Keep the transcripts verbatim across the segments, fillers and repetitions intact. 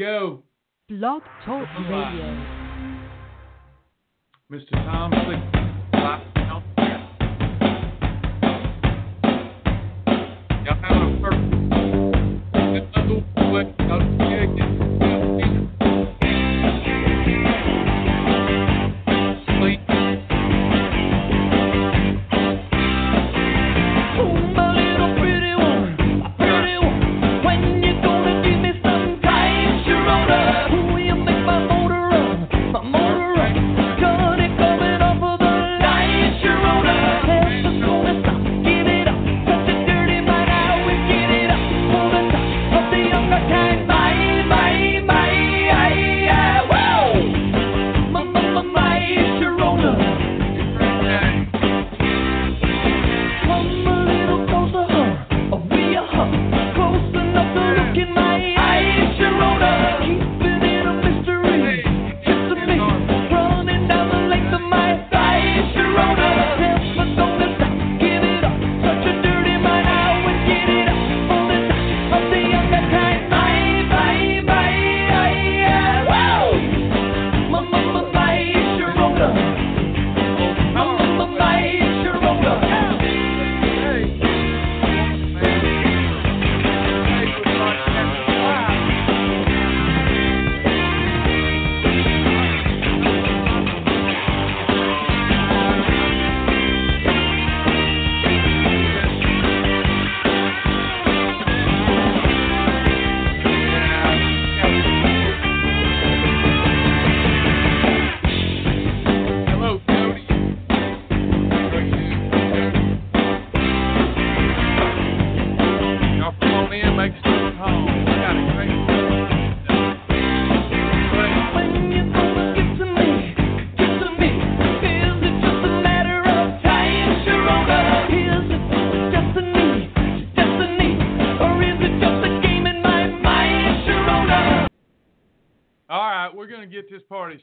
go. Blog Talk Radio. Mister Tom Seibert.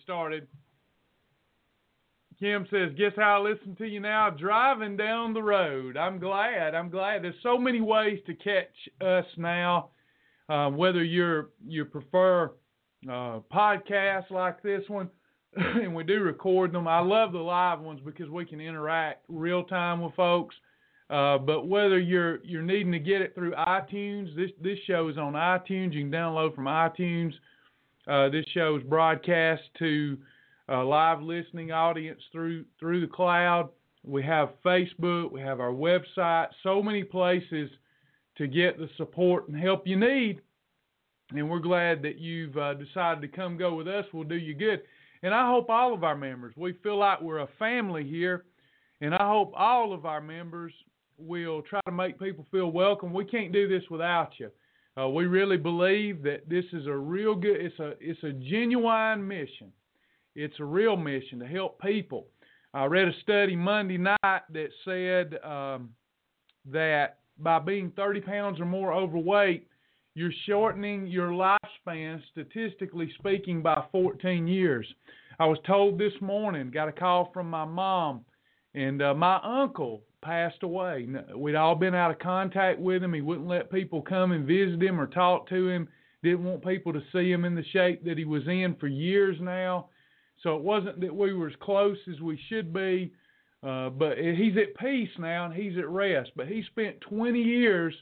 Started. Kim says, guess how I listen to you now? Driving down the road. I'm glad. I'm glad. There's so many ways to catch us now. Uh, whether you're you prefer uh, podcasts like this one, and we do record them. I love the live ones because we can interact real time with folks. Uh, but whether you're you're needing to get it through iTunes, this this show is on iTunes. You can download from iTunes. Uh, this show is broadcast to a live listening audience through through the cloud. We have Facebook. We have our website. So many places to get the support and help you need. And we're glad that you've uh, decided to come go with us. We'll do you good. And I hope all of our members, we feel like we're a family here. And I hope all of our members will try to make people feel welcome. We can't do this without you. Uh, we really believe that this is a real good, it's a it's a genuine mission. It's a real mission to help people. I read a study Monday night that said um, that by being thirty pounds or more overweight, you're shortening your lifespan, statistically speaking, by fourteen years. I was told this morning, got a call from my mom, and uh, my uncle passed away. We'd all been out of contact with him. He wouldn't let people come and visit him or talk to him. Didn't want people to see him in the shape that he was in for years now. So it wasn't that we were as close as we should be, uh, but he's at peace now and he's at rest. But he spent twenty years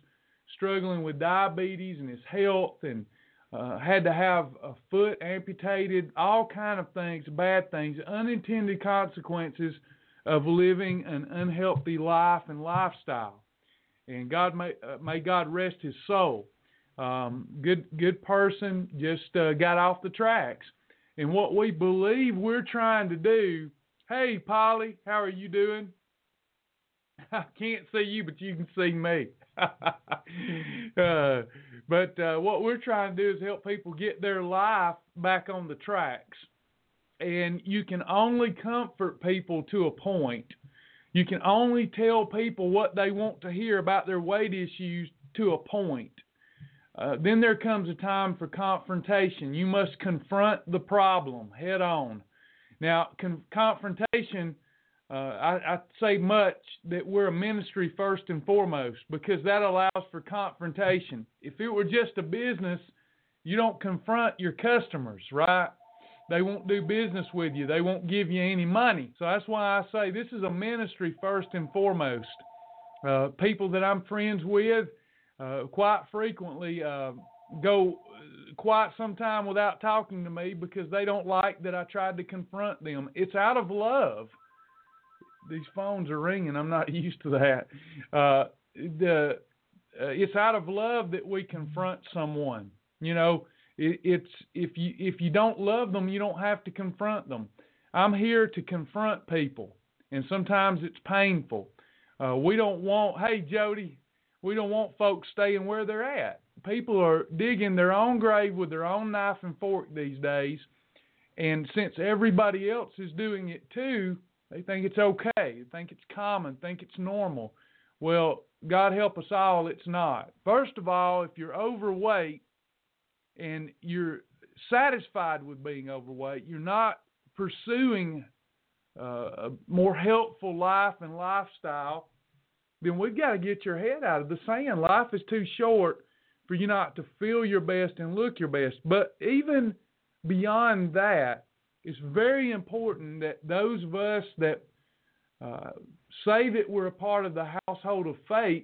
struggling with diabetes and his health, and uh, had to have a foot amputated, all kind of things, bad things, unintended consequences of living an unhealthy life and lifestyle. And God may, uh, may God rest his soul. Um, good good person, just uh, got off the tracks. And what we believe we're trying to do, hey, Polly, how are you doing? I can't see you, but you can see me. uh, but uh, what we're trying to do is help people get their life back on the tracks. And you can only comfort people to a point. You can only tell people what they want to hear about their weight issues to a point. Uh, then there comes a time for confrontation. You must confront the problem head on. Now, con- confrontation, uh, I, I say much that we're a ministry first and foremost, because that allows for confrontation. If it were just a business, You don't confront your customers, right? They won't do business with you. They won't give you any money. So that's why I say this is a ministry first and foremost. Uh, people that I'm friends with uh, quite frequently uh, go quite some time without talking to me because they don't like that I tried to confront them. It's out of love. These phones are ringing. I'm not used to that. Uh, the, uh, it's out of love that we confront someone. You know, it, it's if you if you don't love them, you don't have to confront them. I'm here to confront people, and sometimes it's painful. Uh, we don't want, hey, Jody, we don't want folks staying where they're at. People are digging their own grave with their own knife and fork these days, and since everybody else is doing it too, they think it's okay, they think it's common, think it's normal. Well, God help us all, it's not. First of all, if you're overweight and you're satisfied with being overweight, you're not pursuing uh, a more helpful life and lifestyle, then we've got to get your head out of the sand. Life is too short for you not to feel your best and look your best. But even beyond that, it's very important that those of us that uh, say that we're a part of the household of faith,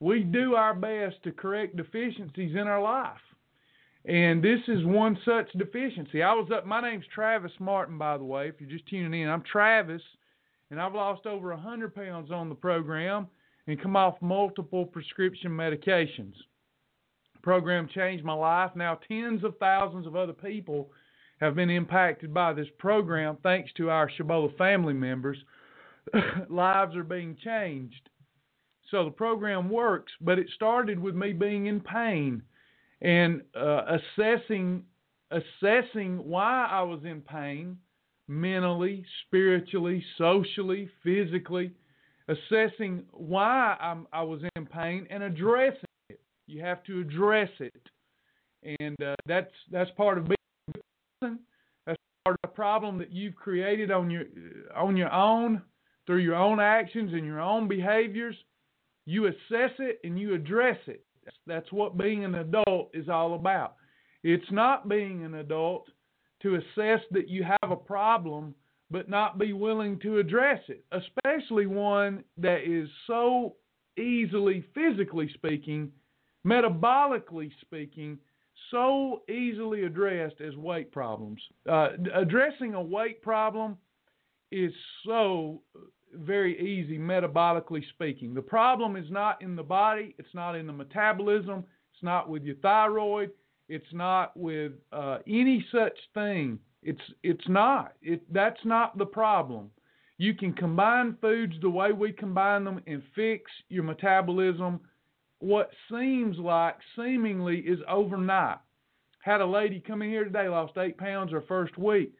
we do our best to correct deficiencies in our life. And this is one such deficiency. I was up, my name's Travis Martin, by the way, if you're just tuning in. I'm Travis, and I've lost over one hundred pounds on the program and come off multiple prescription medications. The program changed my life. Now tens of thousands of other people have been impacted by this program thanks to our Shibboleth family members. Lives are being changed. So the program works, but it started with me being in pain and uh, assessing assessing why I was in pain mentally, spiritually, socially, physically, assessing why I'm, I was in pain and addressing it. You have to address it. And uh, that's that's part of being. That's part of a problem that you've created on your on your own through your own actions and your own behaviors. You assess it and you address it. That's, that's what being an adult is all about. It's not being an adult to assess that you have a problem but not be willing to address it, especially one that is so easily, physically speaking, metabolically speaking, so easily addressed as weight problems. Uh, addressing a weight problem is so very easy, metabolically speaking. The problem is not in the body. It's not in the metabolism. It's not with your thyroid. It's not with uh, any such thing. It's it's not. It, that's not the problem. You can combine foods the way we combine them and fix your metabolism. What seems like, seemingly, is overnight. Had a lady come in here today, lost eight pounds her first week.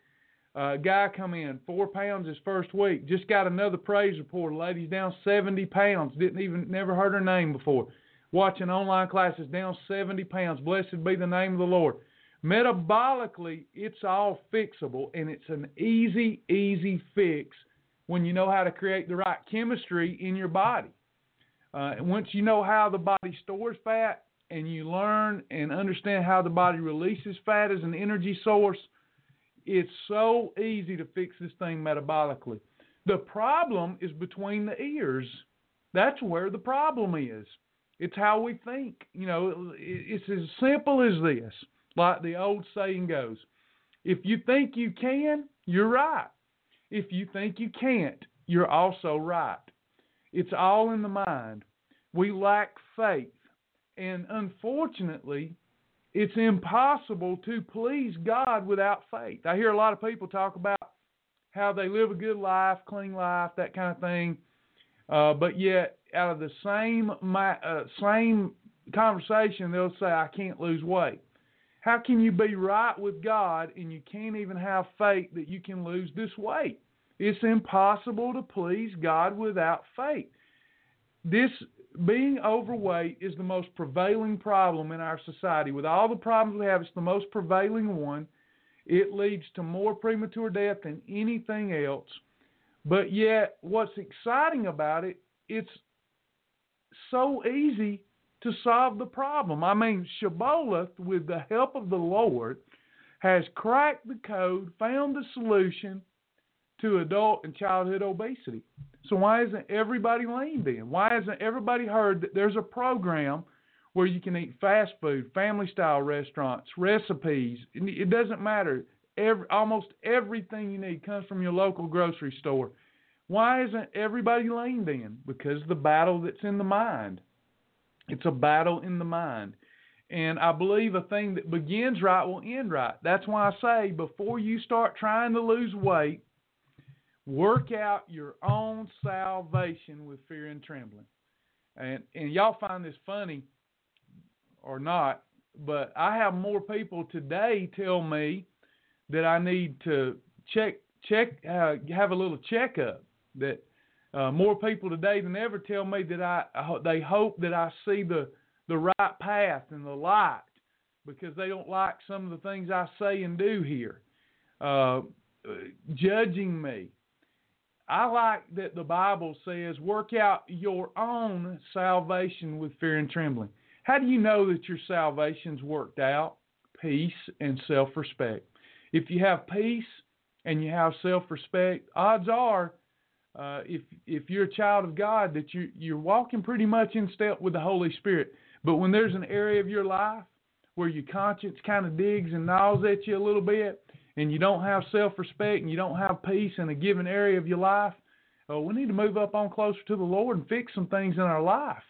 A uh, guy come in, four pounds his first week. Just got another praise report. A lady's down seventy pounds. Didn't even, never heard her name before. Watching online classes, down seventy pounds. Blessed be the name of the Lord. Metabolically, it's all fixable, and it's an easy, easy fix when you know how to create the right chemistry in your body. Uh, once you know how the body stores fat and you learn and understand how the body releases fat as an energy source, it's so easy to fix this thing metabolically. The problem is between the ears. That's where the problem is. It's how we think. You know, it's as simple as this, like the old saying goes. If you think you can, you're right. If you think you can't, you're also right. It's all in the mind. We lack faith. And unfortunately, it's impossible to please God without faith. I hear a lot of people talk about how they live a good life, clean life, that kind of thing. Uh, but yet, out of the same my, uh, same conversation, they'll say, I can't lose weight. How can you be right with God and you can't even have faith that you can lose this weight? It's impossible to please God without faith. This being overweight is the most prevailing problem in our society. With all the problems we have, it's the most prevailing one. It leads to more premature death than anything else. But yet, what's exciting about it, it's so easy to solve the problem. I mean, Shibboleth, with the help of the Lord, has cracked the code, found the solution to adult and childhood obesity. So why isn't everybody lean then? Why hasn't everybody heard that there's a program where you can eat fast food, family-style restaurants, recipes? It doesn't matter. Every, almost everything you need comes from your local grocery store. Why isn't everybody lean then? Because the battle that's in the mind. It's a battle in the mind. And I believe a thing that begins right will end right. That's why I say before you start trying to lose weight, work out your own salvation with fear and trembling. And and y'all find this funny or not, but I have more people today tell me that I need to check, check, uh, have a little checkup. That uh, more people today than ever tell me that I, I they hope that I see the the right path and the light, because they don't like some of the things I say and do here, uh, judging me. I like that the Bible says, work out your own salvation with fear and trembling. How do you know that your salvation's worked out? Peace and self-respect. If you have peace and you have self-respect, odds are, uh, if if you're a child of God, that you, you're walking pretty much in step with the Holy Spirit. But when there's an area of your life where your conscience kind of digs and gnaws at you a little bit, and you don't have self-respect and you don't have peace in a given area of your life, uh, we need to move up on closer to the Lord and fix some things in our life.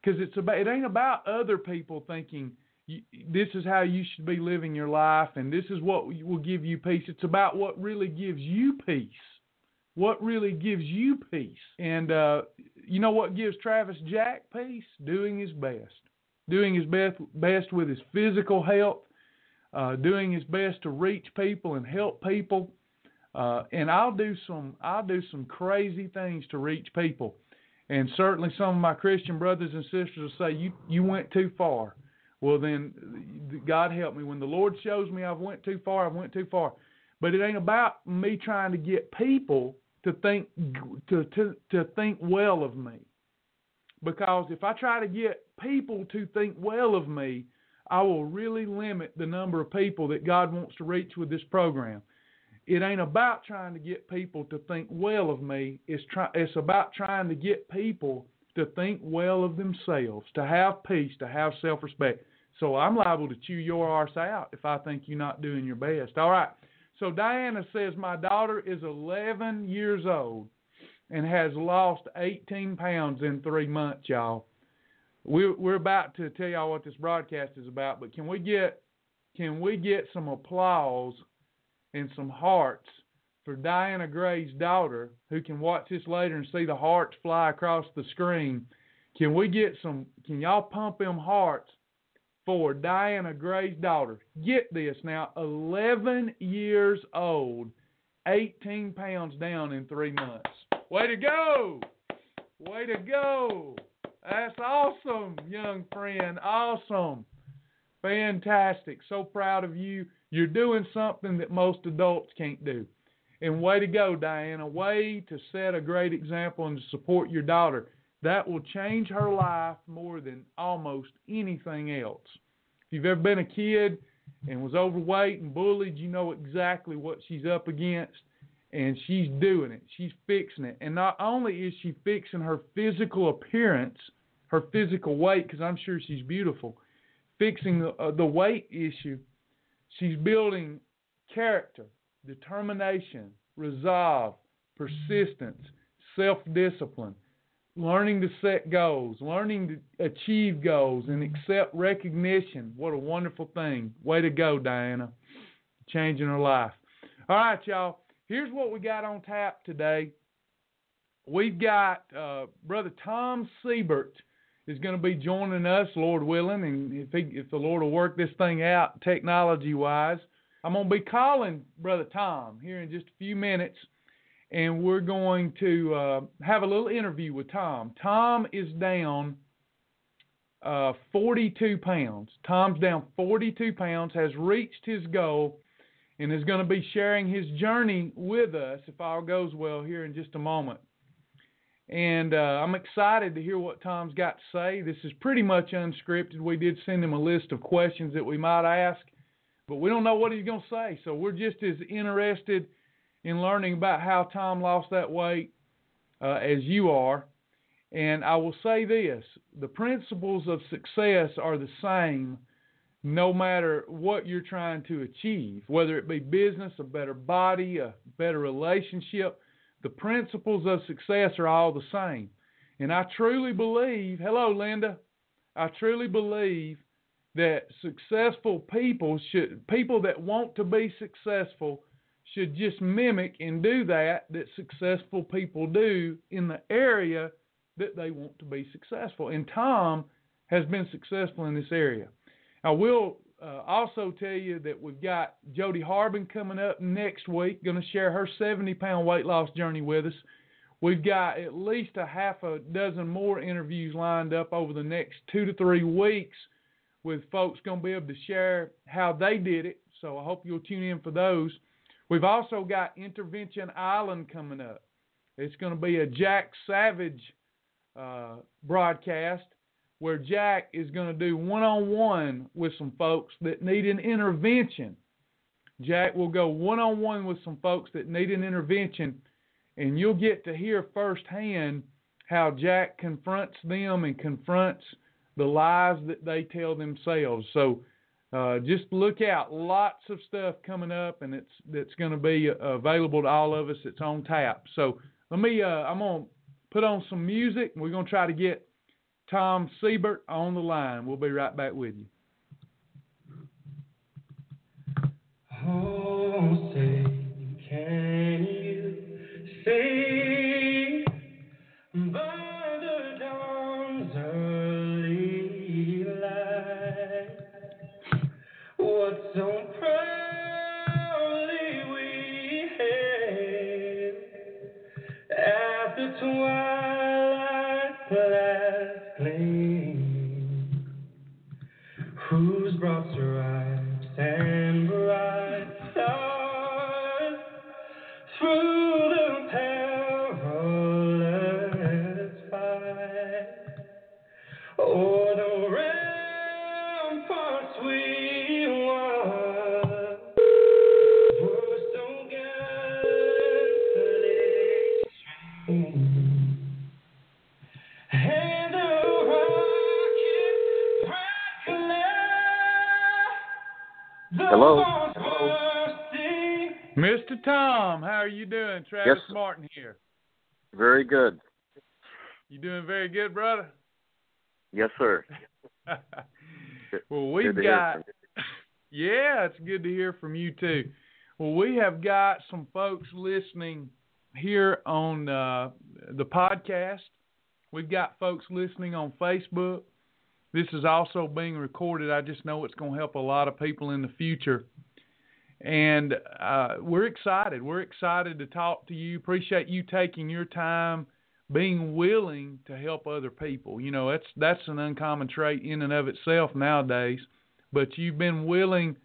Because it's about, it ain't about other people thinking this is how you should be living your life and this is what will give you peace. It's about what really gives you peace. What really gives you peace? And uh, you know what gives Travis Jack peace? Doing his best. Doing his best, best with his physical health. Uh, doing his best to reach people and help people. Uh, and I'll do some I'll do some crazy things to reach people. And certainly some of my Christian brothers and sisters will say, you, you went too far. Well, then, God help me. When the Lord shows me I've went too far, I've went too far. But it ain't about me trying to get people to think to, to, to think well of me. Because if I try to get people to think well of me, I will really limit the number of people that God wants to reach with this program. It ain't about trying to get people to think well of me. It's try, it's about trying to get people to think well of themselves, to have peace, to have self-respect. So I'm liable to chew your arse out if I think you're not doing your best. All right. So Diana says, my daughter is eleven years old and has lost eighteen pounds in three months, y'all. We're, we're about to tell y'all what this broadcast is about, but can we get can we get some applause and some hearts for Diana Gray's daughter, who can watch this later and see the hearts fly across the screen. Can we get some, can y'all pump them hearts for Diana Gray's daughter? Get this now, eleven years old, eighteen pounds down in three months. Way to go! Way to go! That's awesome, young friend. Awesome. Fantastic. So proud of you. You're doing something that most adults can't do. And way to go, Diana. Way to set a great example and to support your daughter. That will change her life more than almost anything else. If you've ever been a kid and was overweight and bullied, you know exactly what she's up against. And she's doing it. She's fixing it. And not only is she fixing her physical appearance, her physical weight, because I'm sure she's beautiful, fixing the, uh, the weight issue, she's building character, determination, resolve, persistence, self-discipline, learning to set goals, learning to achieve goals and accept recognition. What a wonderful thing. Way to go, Diana. Changing her life. All right, y'all. Here's what we got on tap today. We've got uh, Brother Tom Seibert is going to be joining us, Lord willing, and if he, if the Lord will work this thing out technology-wise. I'm going to be calling Brother Tom here in just a few minutes, and we're going to uh, have a little interview with Tom. Tom is down uh, forty-two pounds. Tom's down forty-two pounds, has reached his goal, and is going to be sharing his journey with us, if all goes well, here in just a moment. And uh, I'm excited to hear what Tom's got to say. This is pretty much unscripted. We did send him a list of questions that we might ask, but we don't know what he's going to say. So we're just as interested in learning about how Tom lost that weight uh, as you are. And I will say this, the principles of success are the same no matter what you're trying to achieve, whether it be business, a better body, a better relationship. The principles of success are all the same. And I truly believe, hello, Linda, I truly believe that successful people should, people that want to be successful should just mimic and do that, that successful people do in the area that they want to be successful. And Tom has been successful in this area. I will uh, also tell you that we've got Jody Harbin coming up next week, going to share her seventy-pound weight loss journey with us. We've got at least a half a dozen more interviews lined up over the next two to three weeks with folks going to be able to share how they did it. So I hope you'll tune in for those. We've also got Intervention Island coming up. It's going to be a Jack Savage uh, broadcast where Jack is going to do one-on-one with some folks that need an intervention. Jack will go one-on-one with some folks that need an intervention, and you'll get to hear firsthand how Jack confronts them and confronts the lies that they tell themselves. So uh, just look out. Lots of stuff coming up, and it's that's going to be available to all of us. It's on tap. So let me. Uh, I'm going to put on some music, and we're going to try to get Tom Seibert on the line. We'll be right back with you. Oh, say, can you see by the dawn's early light what so proudly we hailed at the twilight blast? Whose broad stripes and bright stars through the perilous fight, o'er the ramparts we won, were so gallantly slain. Hello. Hello. Mister Tom, how are you doing? Travis yes. Martin here. Very good. You doing very good, brother? Yes, sir. Well, we've got, yeah, it's good to hear from you, too. Well, we have got some folks listening here on uh, the podcast. We've got folks listening on Facebook. This is also being recorded. I just know it's going to help a lot of people in the future. And uh, we're excited. We're excited to talk to you. Appreciate you taking your time, being willing to help other people. You know, that's that's an uncommon trait in and of itself nowadays. But you've been willing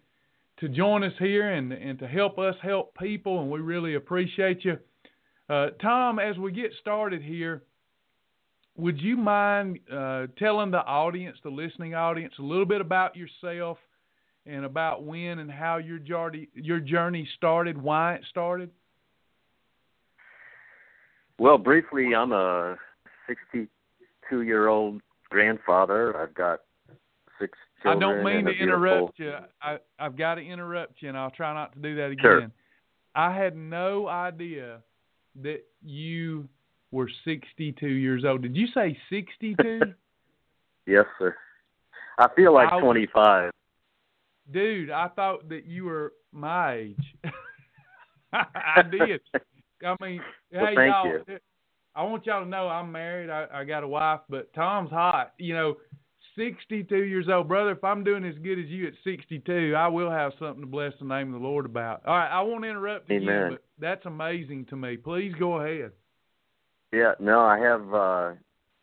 to join us here and, and to help us help people, and we really appreciate you. Uh, Tom, as we get started here, would you mind uh, telling the audience, the listening audience, a little bit about yourself and about when and how your journey, your journey started, why it started? Well, briefly, I'm a sixty-two-year-old grandfather. I've got six children. I don't mean to beautiful... interrupt you. I, I've got to interrupt you, and I'll try not to do that again. Sure. I had no idea that you... were sixty-two years old. Did you say sixty-two? Yes, sir. I feel like I was, twenty-five. Dude, I thought that you were my age. I did. I mean, well, hey, thank y'all, you. I want y'all to know I'm married. I, I got a wife, but Tom's hot. You know, sixty-two years old. Brother, if I'm doing as good as you at sixty-two, I will have something to bless the name of the Lord about. All right, I won't interrupt Amen. you, but that's amazing to me. Please go ahead. Yeah, no, I have uh,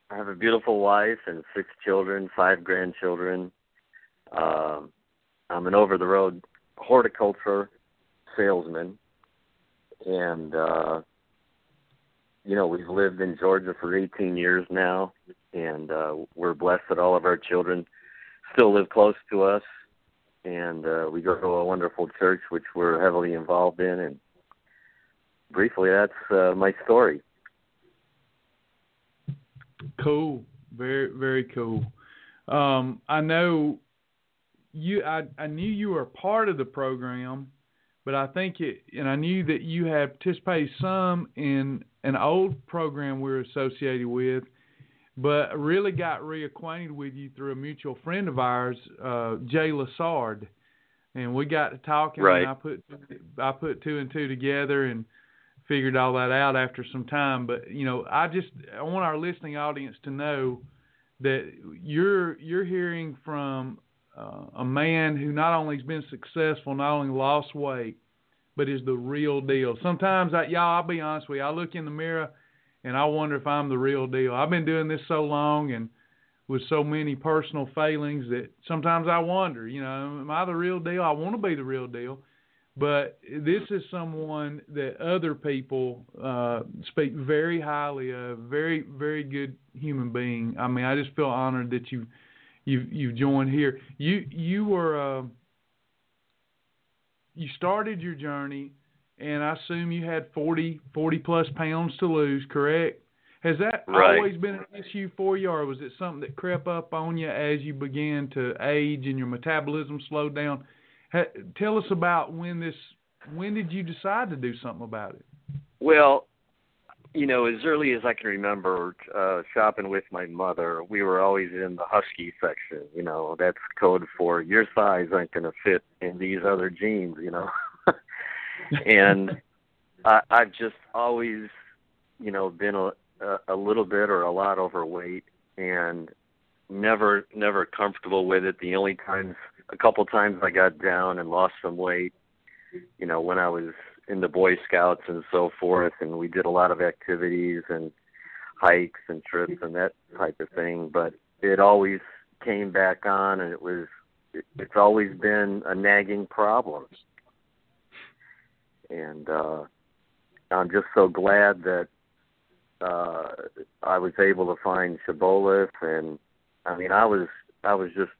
I have a beautiful wife and six children, five grandchildren. Uh, I'm an over-the-road horticulture salesman, and uh, you know, we've lived in Georgia for eighteen years now, and uh, we're blessed that all of our children still live close to us, and uh, we go to a wonderful church, which we're heavily involved in, and briefly, that's uh, my story. Cool. Very, very cool. Um, I know you, I, I knew you were a part of the program, but I think it, and I knew that you had participated some in an old program we were associated with, but really got reacquainted with you through a mutual friend of ours, uh, Jay Lassard. And we got to talking, right. and I put, I put two and two together and figured all that out after some time. But, you know, I just, I want our listening audience to know that you're, you're hearing from uh, a man who not only has been successful, not only lost weight, but is the real deal. Sometimes I, y'all, I'll be honest with you, I look in the mirror and I wonder if I'm the real deal. I've been doing this so long and with so many personal failings that sometimes I wonder, you know, am I the real deal? I want to be the real deal. But this is someone that other people uh, speak very highly of, very, very good human being. I mean, I just feel honored that you, you, you've joined here. You, you were, uh, you started your journey, and I assume you had forty, forty plus pounds to lose, correct? Has that right. always been an issue for you, or was it something that crept up on you as you began to age and your metabolism slowed down? Ha- tell us about when this, when did you decide to do something about it? Well, you know, as early as I can remember uh, shopping with my mother, we were always in the husky section. You know, that's code for your size ain't going to fit in these other jeans, you know. And I, I've just always, you know, been a a little bit or a lot overweight and never, never comfortable with it. The only times, a couple times I got down and lost some weight, you know, when I was in the Boy Scouts and so forth, and we did a lot of activities and hikes and trips and that type of thing, but it always came back on, and it was, it, it's always been a nagging problem. And uh, I'm just so glad that Uh, I was able to find Shibboleth, and I mean, I was I was just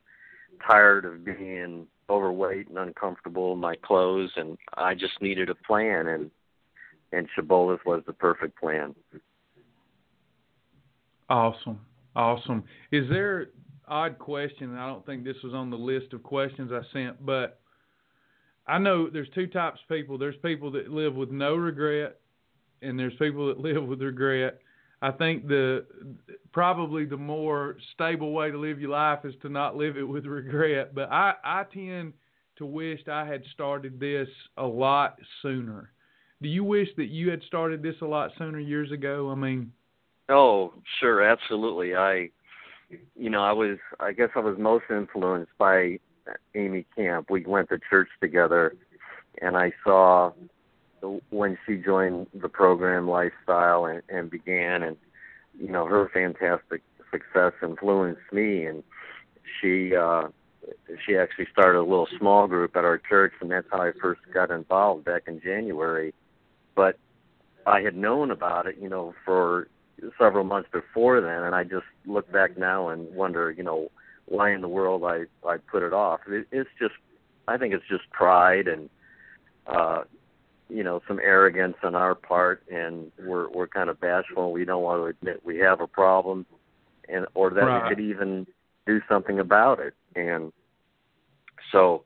tired of being overweight and uncomfortable in my clothes, and I just needed a plan, and and Shibboleth was the perfect plan. Awesome, awesome. Is there odd question? I don't think this was on the list of questions I sent, but I know there's two types of people. There's people that live with no regret, and there's people that live with regret. I think the probably the more stable way to live your life is to not live it with regret. But I, I tend to wish I had started this a lot sooner. Do you wish that you had started this a lot sooner years ago? I mean, oh, sure, absolutely. I, you know, I was, I guess I was most influenced by Amy Camp. We went to church together, and I saw when she joined the program Lifestyle and, and began, and, you know, her fantastic success influenced me. And she, uh, she actually started a little small group at our church, and that's how I first got involved back in January. But I had known about it, you know, for several months before then. And I just look back now and wonder, you know, why in the world I, I put it off. It, it's just, I think it's just pride and, uh, you know, some arrogance on our part, and we're we're kind of bashful. We don't want to admit we have a problem, and or that right. we could even do something about it. And so,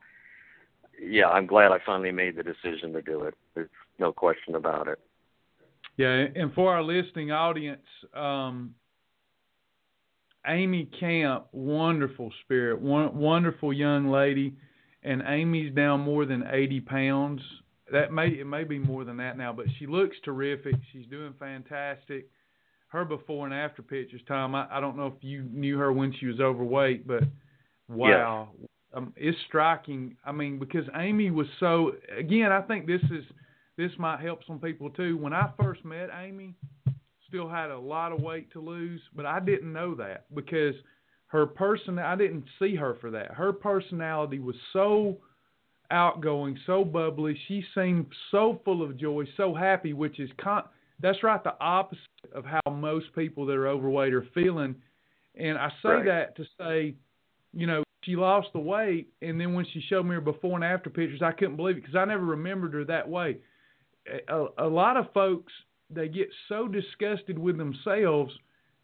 yeah, I'm glad I finally made the decision to do it. There's no question about it. Yeah, and for our listening audience, um, Amy Camp, wonderful spirit, one, wonderful young lady, and Amy's down more than eighty pounds. That may it may be more than that now, but she looks terrific. She's doing fantastic. Her before and after pictures, Tom. I, I don't know if you knew her when she was overweight, but wow, yeah. um, it's striking. I mean, because Amy was so. Again, I think this is this might help some people too. When I first met Amy, still had a lot of weight to lose, but I didn't know that because her person. I didn't see her for that. Her personality was so outgoing, so bubbly. She seemed so full of joy, so happy, which is con- That's right, the opposite of how most people that are overweight are feeling. And I say right. that to say, you know, she lost the weight, and then when she showed me her before and after pictures, I couldn't believe it because I never remembered her that way. A, a lot of folks, they get so disgusted with themselves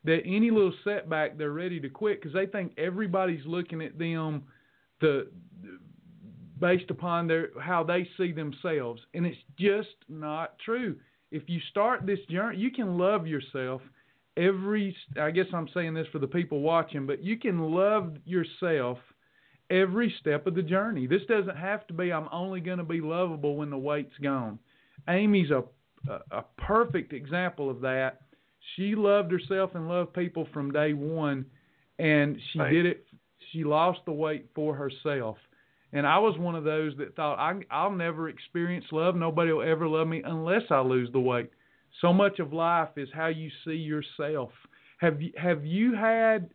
that any little setback, they're ready to quit because they think everybody's looking at them the, the based upon their how they see themselves. And it's just not true. If you start this journey, you can love yourself. Every, I guess I'm saying this for the people watching, but you can love yourself every step of the journey. This doesn't have to be, I'm only going to be lovable when the weight's gone. Amy's a, a perfect example of that. She loved herself and loved people from day one, and she right. did it. She lost the weight for herself. And I was one of those that thought, I, I'll never experience love. Nobody will ever love me unless I lose the weight. So much of life is how you see yourself. Have you, have you had,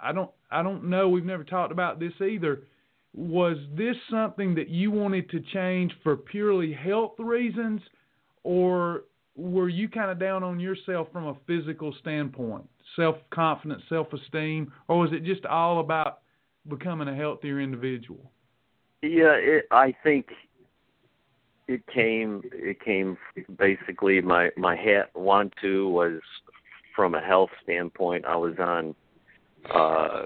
I don't, I don't know, we've never talked about this either. Was this something that you wanted to change for purely health reasons, or were you kind of down on yourself from a physical standpoint, self-confidence, self-esteem, or was it just all about becoming a healthier individual? Yeah, it, I think it came. It came basically. My my hat want to was from a health standpoint. I was on uh,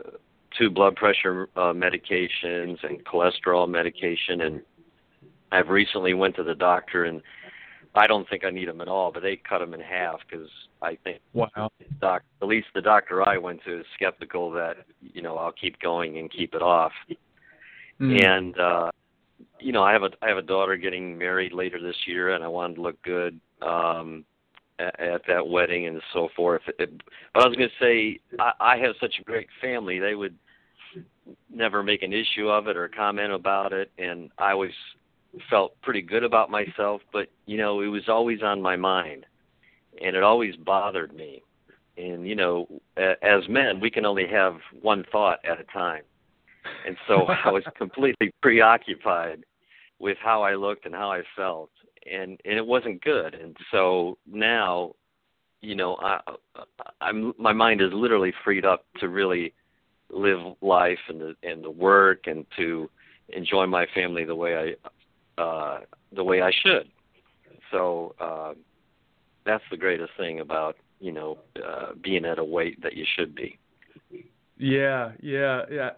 two blood pressure uh, medications and cholesterol medication, and I've recently went to the doctor, and I don't think I need them at all. But they cut them in half because I think wow. the doc, at least the doctor I went to is skeptical that you know I'll keep going and keep it off. Mm. And, uh, you know, I have a, I have a daughter getting married later this year, and I wanted to look good um, at, at that wedding and so forth. It, it, but I was going to say, I, I have such a great family. They would never make an issue of it or comment about it. And I always felt pretty good about myself, but, you know, it was always on my mind and it always bothered me. And, you know, as men, we can only have one thought at a time. And so I was completely preoccupied with how I looked and how I felt, and, and it wasn't good. And so now, you know, I, I'm my mind is literally freed up to really live life and to, and to work and to enjoy my family the way I uh, the way I should. So uh, that's the greatest thing about you know uh, being at a weight that you should be. Yeah, yeah, yeah.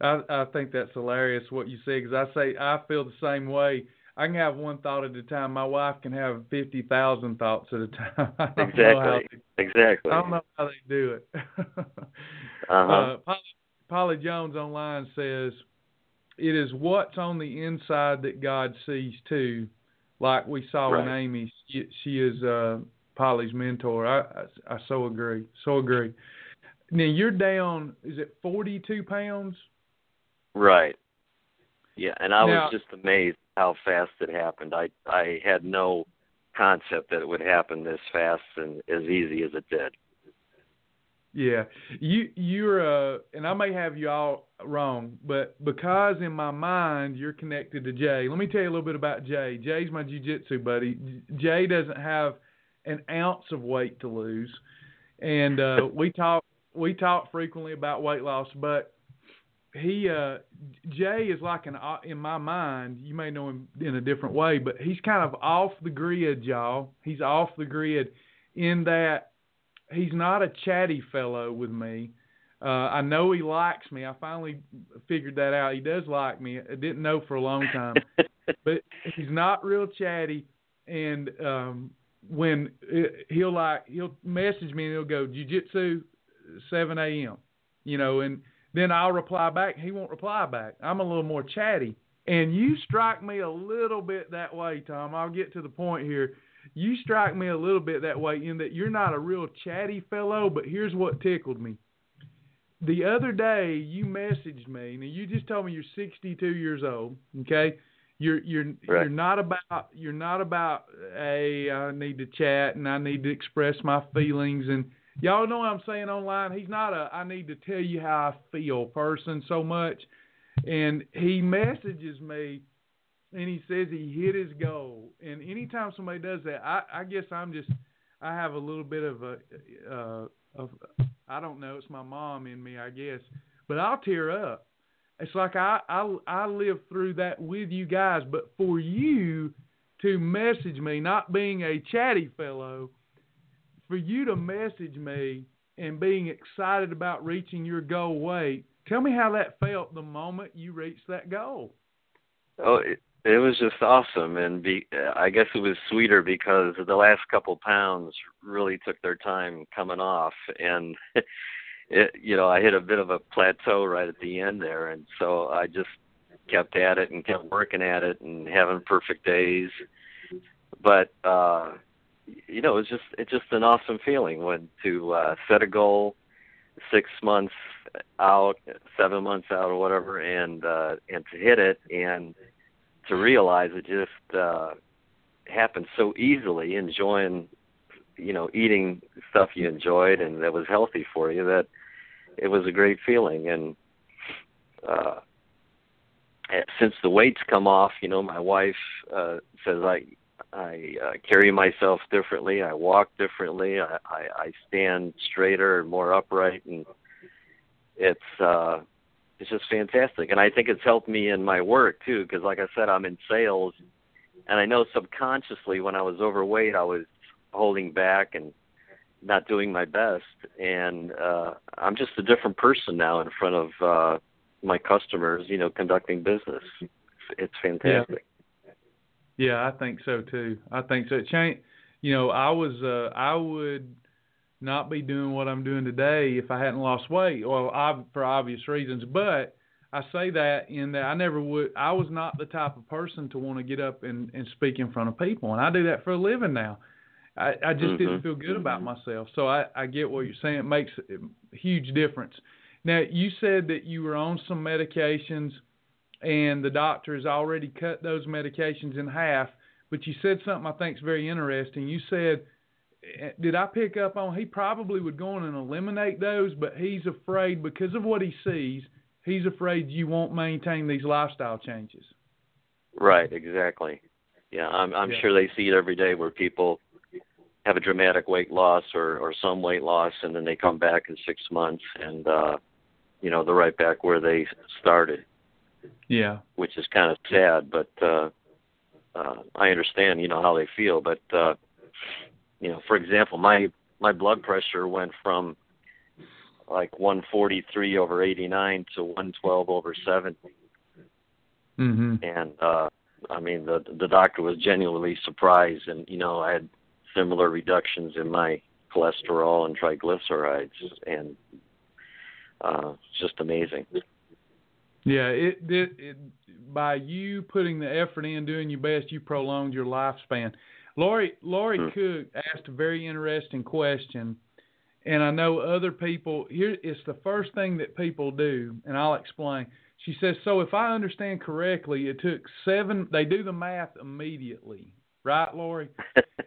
I, I think that's hilarious what you say, because I say I feel the same way. I can have one thought at a time. My wife can have fifty thousand thoughts at a time. I don't exactly. Know how they, exactly. I don't know how they do it. uh-huh. uh, Polly, Polly Jones online says, "It is what's on the inside that God sees too." Like we saw right. in Amy, she, she is uh, Polly's mentor. I, I I so agree. So agree. Now, you're down, is it forty-two pounds? Right. Yeah, and I now, was just amazed how fast it happened. I, I had no concept that it would happen this fast and as easy as it did. Yeah. You, you're, uh, and I may have you all wrong, but because in my mind you're connected to Jay, let me tell you a little bit about Jay. Jay's my jiu-jitsu buddy. Jay doesn't have an ounce of weight to lose, and uh, we talk. We talk frequently about weight loss, but he uh, Jay is like an in my mind. You may know him in a different way, but he's kind of off the grid, y'all. He's off the grid in that he's not a chatty fellow with me. Uh, I know he likes me. I finally figured that out. He does like me. I didn't know for a long time, but he's not real chatty, and um, when he'll like he'll message me and he'll go jiu-jitsu. seven a.m., you know, and then I'll reply back. He won't reply back. I'm a little more chatty. And you strike me a little bit that way, Tom. I'll get to the point here. You strike me a little bit that way in that you're not a real chatty fellow, but here's what tickled me. The other day you messaged me, and you just told me you're sixty-two years old, okay? You're you're right. you're not about you're not about hey, I need to chat and I need to express my feelings and y'all know what I'm saying online. He's not a I need to tell you how I feel person so much. And he messages me and he says he hit his goal. And anytime somebody does that, I, I guess I'm just, I have a little bit of a, uh, of, I don't know, it's my mom in me, I guess. But I'll tear up. It's like I, I, I live through that with you guys. But for you to message me, not being a chatty fellow, for you to message me and being excited about reaching your goal weight, tell me how that felt the moment you reached that goal. Oh, it, it was just awesome. And be, I guess it was sweeter because the last couple pounds really took their time coming off. And, it, you know, I hit a bit of a plateau right at the end there. And so I just kept at it and kept working at it and having perfect days. But, uh, you know, it's just it's just an awesome feeling when to uh, set a goal six months out, seven months out, or whatever, and uh, and to hit it and to realize it just uh, happened so easily. Enjoying, you know, eating stuff you enjoyed and that was healthy for you, that it was a great feeling. And uh, since the weight's come off, you know, my wife uh, says I. I uh, carry myself differently. I walk differently. I, I, I stand straighter and more upright, and it's uh, it's just fantastic. And I think it's helped me in my work too, because like I said, I'm in sales, and I know subconsciously when I was overweight, I was holding back and not doing my best. And uh, I'm just a different person now in front of uh, my customers, you know, conducting business. It's, it's fantastic. Yeah. Yeah, I think so too. I think so. Change, you know, I was, uh, I would not be doing what I'm doing today if I hadn't lost weight, well, I've, for obvious reasons. But I say that in that I never would. I was not the type of person to want to get up and, and speak in front of people, and I do that for a living now. I, I just mm-hmm. didn't feel good about myself. So I, I get what you're saying. It makes a huge difference. Now, you said that you were on some medications, and the doctor has already cut those medications in half. But you said something I think is very interesting. You said, did I pick up on, he probably would go on and eliminate those, but he's afraid because of what he sees, he's afraid you won't maintain these lifestyle changes. Right, exactly. Yeah, I'm, I'm yeah. sure they see it every day where people have a dramatic weight loss or, or some weight loss, and then they come back in six months and, uh, you know, they're right back where they started. Yeah, which is kind of sad, but uh, uh, I understand, you know, how they feel. But uh, you know, for example, my my blood pressure went from like one forty-three over eighty-nine to one twelve over seventy, mm-hmm. and uh, I mean, the the doctor was genuinely surprised, and you know, I had similar reductions in my cholesterol and triglycerides, and uh, it's just amazing. Yeah, it, it, it by you putting the effort in, doing your best, you prolonged your lifespan. Lori, Lori hmm. Cook asked a very interesting question, and I know other people, here it's the first thing that people do, and I'll explain. She says, so if I understand correctly, it took seven, they do the math immediately, right, Lori?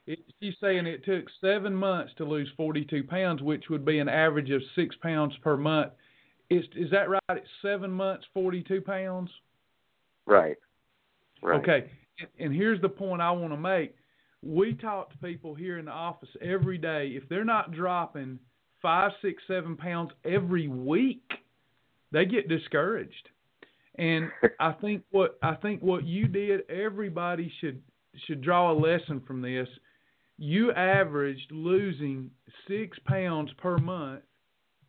it, she's saying it took seven months to lose forty-two pounds, which would be an average of six pounds per month. Is, is that right? It's seven months, forty-two pounds? Right. Right. Okay. And here's the point I want to make. We talk to people here in the office every day. If they're not dropping five, six, seven pounds every week, they get discouraged. And I think what I think what you did, everybody should should draw a lesson from this. You averaged losing six pounds per month.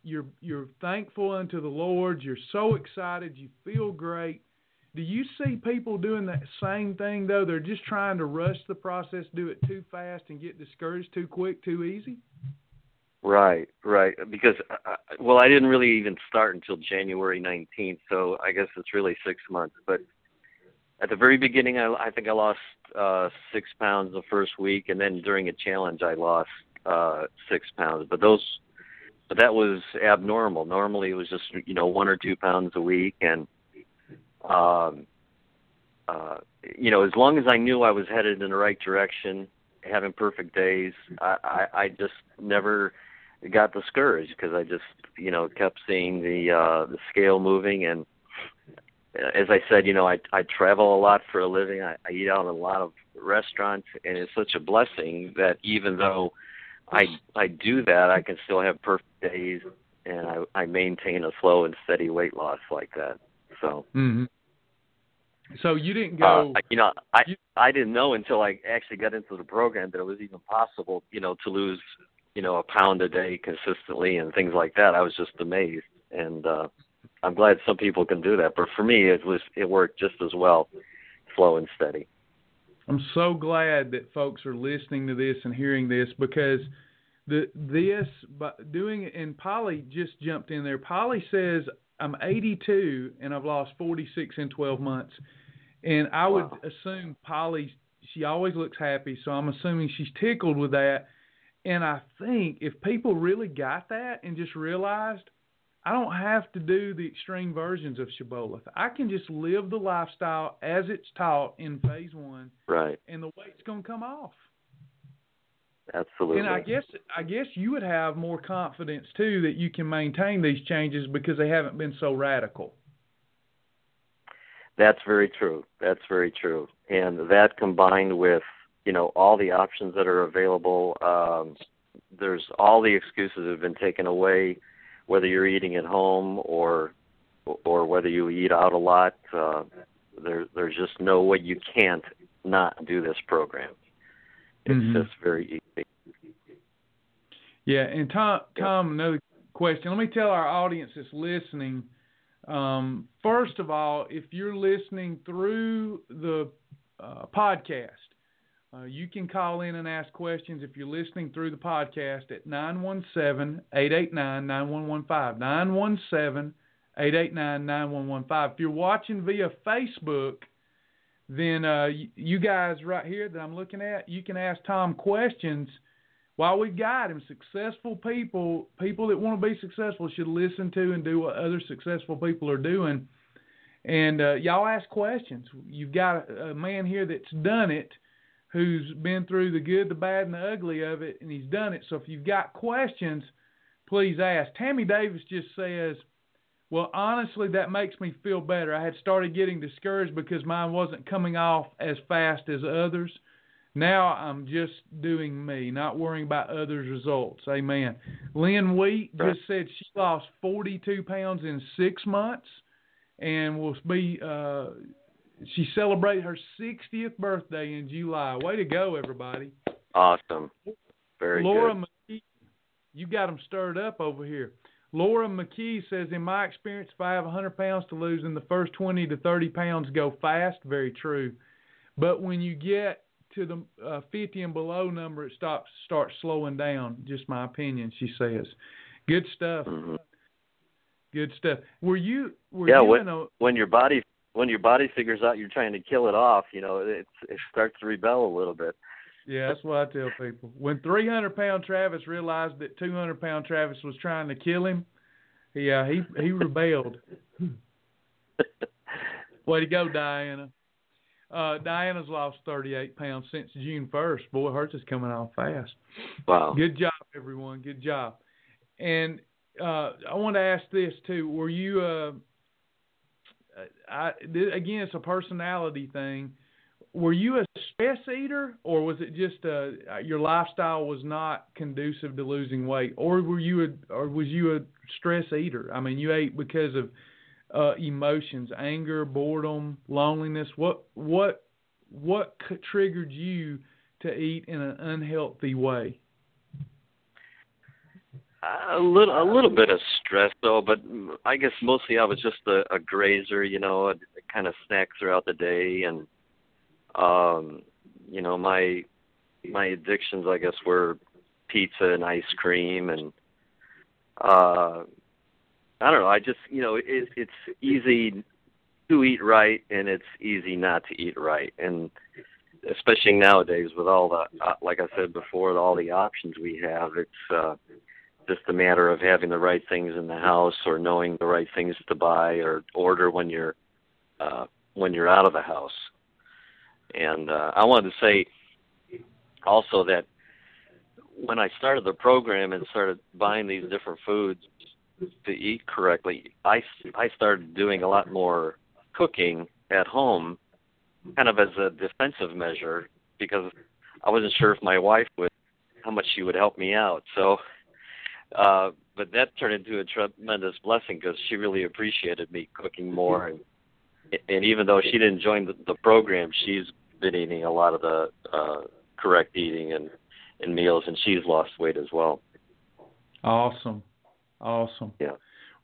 You're you're thankful unto the Lord. You're so excited. You feel great. Do you see people doing that same thing, though? They're just trying to rush the process, do it too fast, and get discouraged too quick, too easy? Right, right. Because, I, well, I didn't really even start until January nineteenth, so I guess it's really six months. But at the very beginning, I, I think I lost uh, six pounds the first week, and then during a challenge, I lost uh, six pounds. But those... But that was abnormal. Normally it was just, you know, one or two pounds a week. And, um, uh, you know, as long as I knew I was headed in the right direction, having perfect days, I, I, I just never got discouraged because I just, you know, kept seeing the, uh, the scale moving. And as I said, you know, I I travel a lot for a living. I, I eat out at a lot of restaurants, and it's such a blessing that even though I I do that, I can still have perfect days, and I, I maintain a slow and steady weight loss like that. So. Mm-hmm. So you didn't go. Uh, you know, I you, I didn't know until I actually got into the program that it was even possible, you know, to lose, you know, a pound a day consistently and things like that. I was just amazed, and uh, I'm glad some people can do that. But for me, it was it worked just as well, slow and steady. I'm so glad that folks are listening to this and hearing this, because the this doing it, and Polly just jumped in there. Polly says, I'm eighty-two, and I've lost forty-six in twelve months. And I would wow. assume Polly, she always looks happy, so I'm assuming she's tickled with that. And I think if people really got that and just realized, I don't have to do the extreme versions of Shibboleth. I can just live the lifestyle as it's taught in phase one, right? And the weight's going to come off. Absolutely. And I guess I guess you would have more confidence, too, that you can maintain these changes because they haven't been so radical. That's very true. That's very true. And that combined with, you know, all the options that are available, um, there's all the excuses that have been taken away, whether you're eating at home or or whether you eat out a lot. Uh, there, there's just no way you can't not do this program. It's mm-hmm. just very easy. Yeah, and Tom, Tom, another question. Let me tell our audience that's listening. Um, first of all, if you're listening through the uh, podcast, uh, you can call in and ask questions. If you're listening through the podcast at nine one seven, eight eight nine, nine one one five, nine one seven, eight eight nine, nine one one five. If you're watching via Facebook, then uh, you guys right here that I'm looking at, you can ask Tom questions while we've got him. Successful people, people that want to be successful should listen to and do what other successful people are doing. And uh, y'all ask questions. You've got a, a man here that's done it, who's been through the good, the bad, and the ugly of it, and he's done it. So if you've got questions, please ask. Tammy Davis just says, well, honestly, that makes me feel better. I had started getting discouraged because mine wasn't coming off as fast as others. Now I'm just doing me, not worrying about others' results. Amen. Lynn Wheat just said she lost forty-two pounds in six months and will be, uh, she celebrated her sixtieth birthday in July. Way to go, everybody. Awesome. Very Laura good. Laura McKee, you got them stirred up over here. Laura McKee says, in my experience, if I have one hundred pounds to lose, in the first twenty to thirty pounds go fast. Very true. But when you get to the uh, fifty and below number, it stops, starts slowing down. Just my opinion, she says. Good stuff. Mm-hmm. Good stuff. Were you? Were yeah, you when, a, when your body when your body figures out you're trying to kill it off, you know, it, it starts to rebel a little bit. Yeah, that's what I tell people. When three hundred pound Travis realized that two hundred pound Travis was trying to kill him, yeah, he, uh, he, he rebelled. Way to go, Diana. Uh, Diana's lost thirty-eight pounds since June first. Boy, hers is coming off fast. Wow. Good job, everyone. Good job. And uh, I want to ask this, too. Were you, uh, I, again, it's a personality thing. Were you a stress eater, or was it just uh, your lifestyle was not conducive to losing weight, or were you a, or was you a stress eater? I mean, you ate because of uh, emotions, anger, boredom, loneliness. What what what triggered you to eat in an unhealthy way? A little, a little bit of stress, though, but I guess mostly I was just a, a grazer, you know, kind of snack throughout the day. And Um, you know, my, my addictions, I guess, were pizza and ice cream and, uh, I don't know. I just, you know, it, it's easy to eat right and it's easy not to eat right. And especially nowadays with all the, uh, like I said before, all the options we have, it's, uh, just a matter of having the right things in the house or knowing the right things to buy or order when you're, uh, when you're out of the house. And uh, I wanted to say also that when I started the program and started buying these different foods to eat correctly, I, I started doing a lot more cooking at home kind of as a defensive measure because I wasn't sure if my wife would, how much she would help me out. So, uh, but that turned into a tremendous blessing because she really appreciated me cooking more. And, and even though she didn't join the, the program, she's been eating a lot of the uh, correct eating and, and meals, and she's lost weight as well. Awesome. Awesome. Yeah.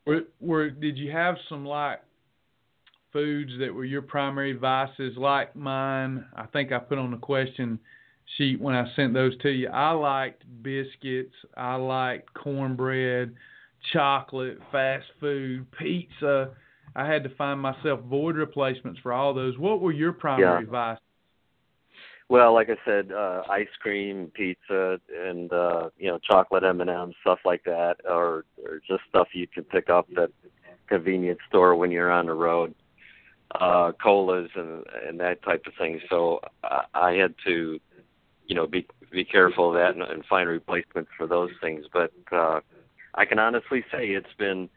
Were, were, did you have some, like, foods that were your primary vices like mine? I think I put on the question sheet when I sent those to you. I liked biscuits. I liked cornbread, chocolate, fast food, pizza. I had to find myself void replacements for all those. What were your primary yeah. vices? Well, like I said, uh, ice cream, pizza, and, uh, you know, chocolate M and M's, stuff like that, or, or just stuff you can pick up at convenience store when you're on the road, uh, colas and, and that type of thing. So I, I had to, you know, be be careful of that and, and find replacements for those things. But uh, I can honestly say it's been,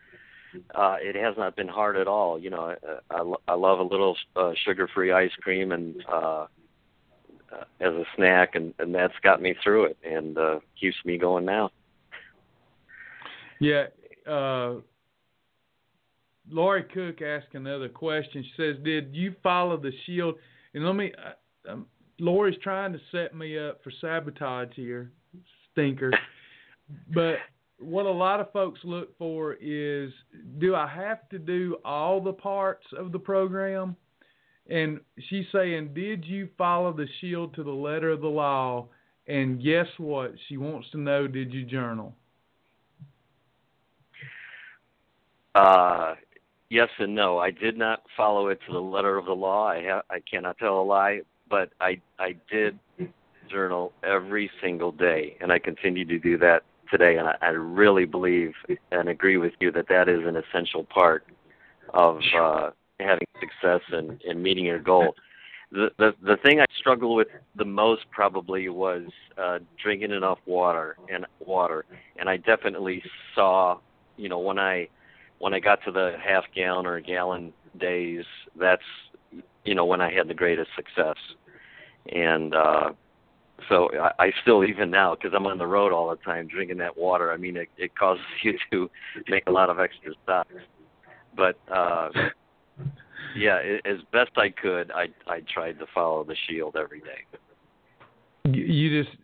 uh, it has not been hard at all. You know, I, I, I love a little uh, sugar-free ice cream and, uh, Uh, as a snack, and, and that's got me through it and uh, keeps me going now. Yeah. Uh, Lori Cook asked another question. She says, did you follow the shield? And let me, uh, um, Lori's trying to set me up for sabotage here, stinker. But what a lot of folks look for is, do I have to do all the parts of the program? And she's saying, did you follow the shield to the letter of the law? And guess what? She wants to know, did you journal? Uh, yes and no. I did not follow it to the letter of the law. I ha- I cannot tell a lie, but I, I did journal every single day, and I continue to do that today. And I, I really believe and agree with you that that is an essential part of uh having success and, and meeting your goal. The, the the thing I struggled with the most probably was uh, drinking enough water and water. And I definitely saw, you know, when I when I got to the half gallon or gallon days, that's, you know, when I had the greatest success. And uh, so I, I still, even now, because I'm on the road all the time, drinking that water, I mean, it, it causes you to make a lot of extra stops. But uh, yeah, as best I could, I I tried to follow the shield every day. You, you just,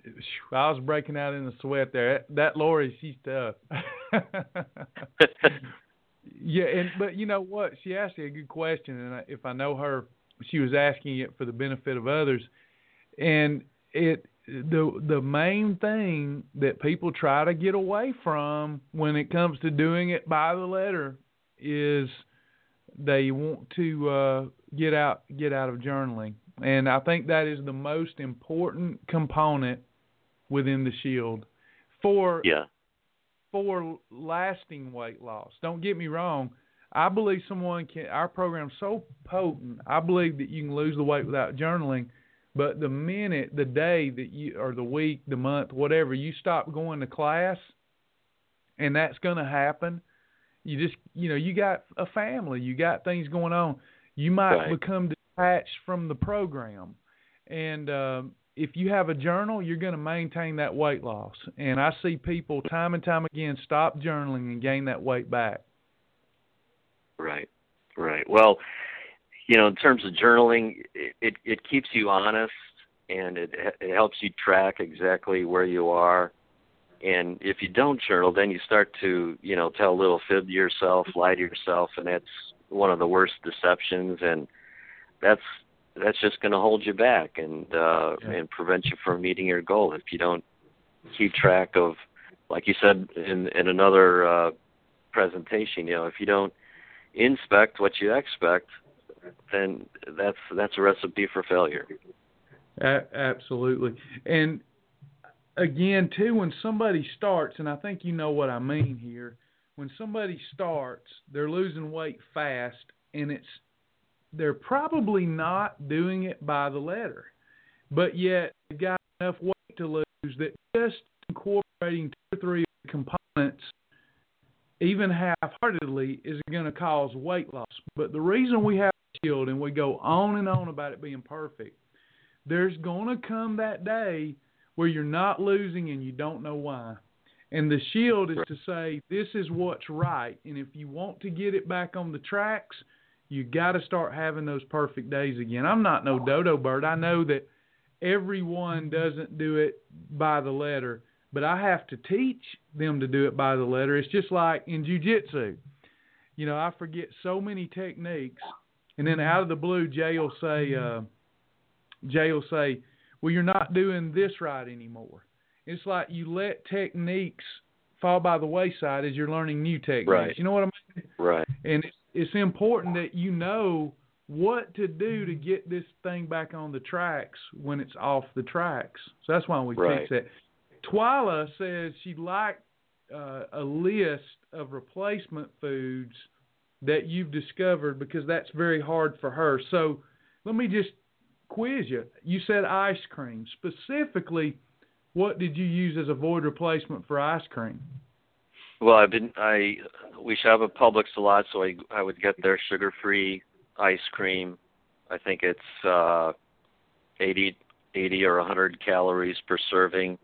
I was breaking out in a sweat there. That Lori, she's tough. Yeah, and but you know what? She asked you a good question, and I, if I know her, she was asking it for the benefit of others. And it the the main thing that people try to get away from when it comes to doing it by the letter is they want to uh, get out get out of journaling. And I think that is the most important component within the shield for yeah. for lasting weight loss. Don't get me wrong. I believe someone can, our program's so potent, I believe that you can lose the weight without journaling, but the minute, the day that you, or the week, the month, whatever, you stop going to class, and that's going to happen. You just, you know, you got a family, you got things going on. You might right. become detached from the program. And um, if you have a journal, you're going to maintain that weight loss. And I see people time and time again stop journaling and gain that weight back. Right, right. Well, you know, in terms of journaling, it, it, it keeps you honest, and it, it helps you track exactly where you are. And if you don't journal, then you start to, you know, tell a little fib to yourself, lie to yourself, and that's one of the worst deceptions. And that's that's just going to hold you back and uh, yeah. and prevent you from meeting your goal if you don't keep track of, like you said in, in another uh, presentation. You know, if you don't inspect what you expect, then that's that's a recipe for failure. A- absolutely, and. Again, too, when somebody starts, and I think you know what I mean here, when somebody starts, they're losing weight fast, and it's they're probably not doing it by the letter, but yet they've got enough weight to lose that just incorporating two or three components, even half-heartedly, is going to cause weight loss. But the reason we have shield, and we go on and on about it being perfect, there's going to come that day where you're not losing and you don't know why. And the shield is to say, this is what's right. And if you want to get it back on the tracks, you got to start having those perfect days again. I'm not no dodo bird. I know that everyone doesn't do it by the letter, but I have to teach them to do it by the letter. It's just like in jiu-jitsu. You know, I forget so many techniques, and then out of the blue, Jay will say, uh, Jay will say, well, you're not doing this right anymore. It's like you let techniques fall by the wayside as you're learning new techniques. Right. You know what I mean? Right. And it's, it's important that you know what to do to get this thing back on the tracks when it's off the tracks. So that's why we right. teach that. Twyla says she'd like uh, a list of replacement foods that you've discovered because that's very hard for her. So let me just quiz you. You said ice cream. Specifically, what did you use as a void replacement for ice cream? Well, I've been I we shop at Publix a lot, so I I would get their sugar-free ice cream. I think it's uh, eighty, eighty or one hundred calories per serving.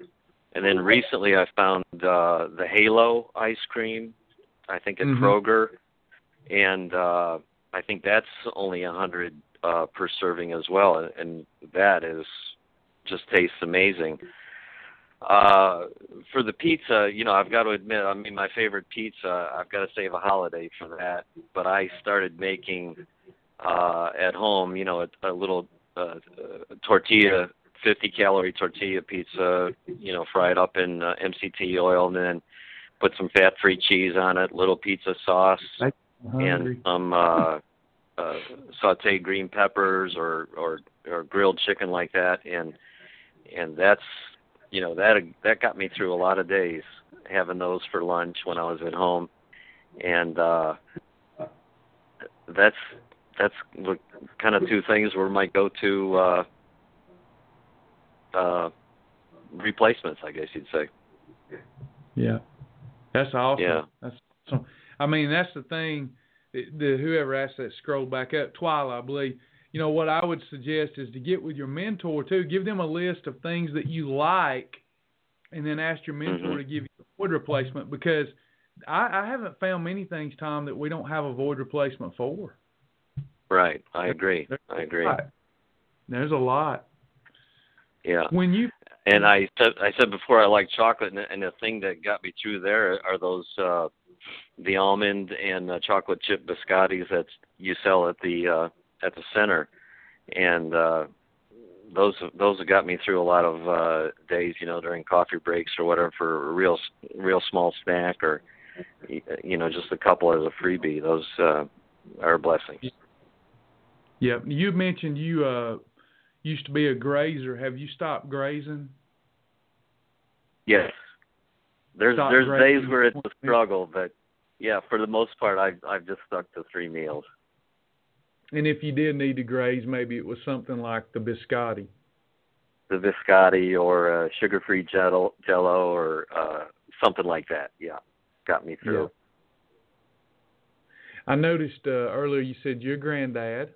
And then recently I found uh, the Halo ice cream, I think at mm-hmm. Kroger, and uh, I think that's only one hundred uh, per serving as well, and, and that is just tastes amazing. Uh, for the pizza, you know, I've got to admit, I mean, my favorite pizza, I've got to save a holiday for that, but I started making uh, at home, you know, a, a little uh, tortilla fifty-calorie tortilla pizza, you know, fried up in uh, M C T oil, and then put some fat-free cheese on it, little pizza sauce, and some uh, uh, sautéed green peppers or, or, or grilled chicken like that. And and that's, you know, that that got me through a lot of days, having those for lunch when I was at home. And uh, that's, that's what kind of two things were my go-to uh Uh, replacements, I guess you'd say. Yeah, that's awesome. Yeah, that's awesome. I mean, that's the thing. The, the whoever asked that, scroll back up. Twyla, I believe. You know what I would suggest is to get with your mentor too. Give them a list of things that you like, and then ask your mentor mm-hmm. to give you a void replacement, because I, I haven't found many things, Tom, that we don't have a void replacement for. Right. I agree. There's I agree. There's a lot. Yeah, when you and I said I said before I like chocolate, and, and the thing that got me through there are those uh, the almond and uh, chocolate chip biscottis that you sell at the uh, at the center, and uh, those those have got me through a lot of uh, days, you know, during coffee breaks or whatever, for a real real small snack, or you know, just a couple as a freebie. Those uh, are blessings. Yeah, you mentioned you. Uh... used to be a grazer. Have you stopped grazing? Yes. There's Stop there's days where it's a struggle, but yeah, for the most part, I've I've just stuck to three meals. And if you did need to graze, maybe it was something like the biscotti, the biscotti, or uh, sugar-free Jello, Jello, or uh, something like that. Yeah, got me through. Yeah. I noticed uh, earlier you said your granddad.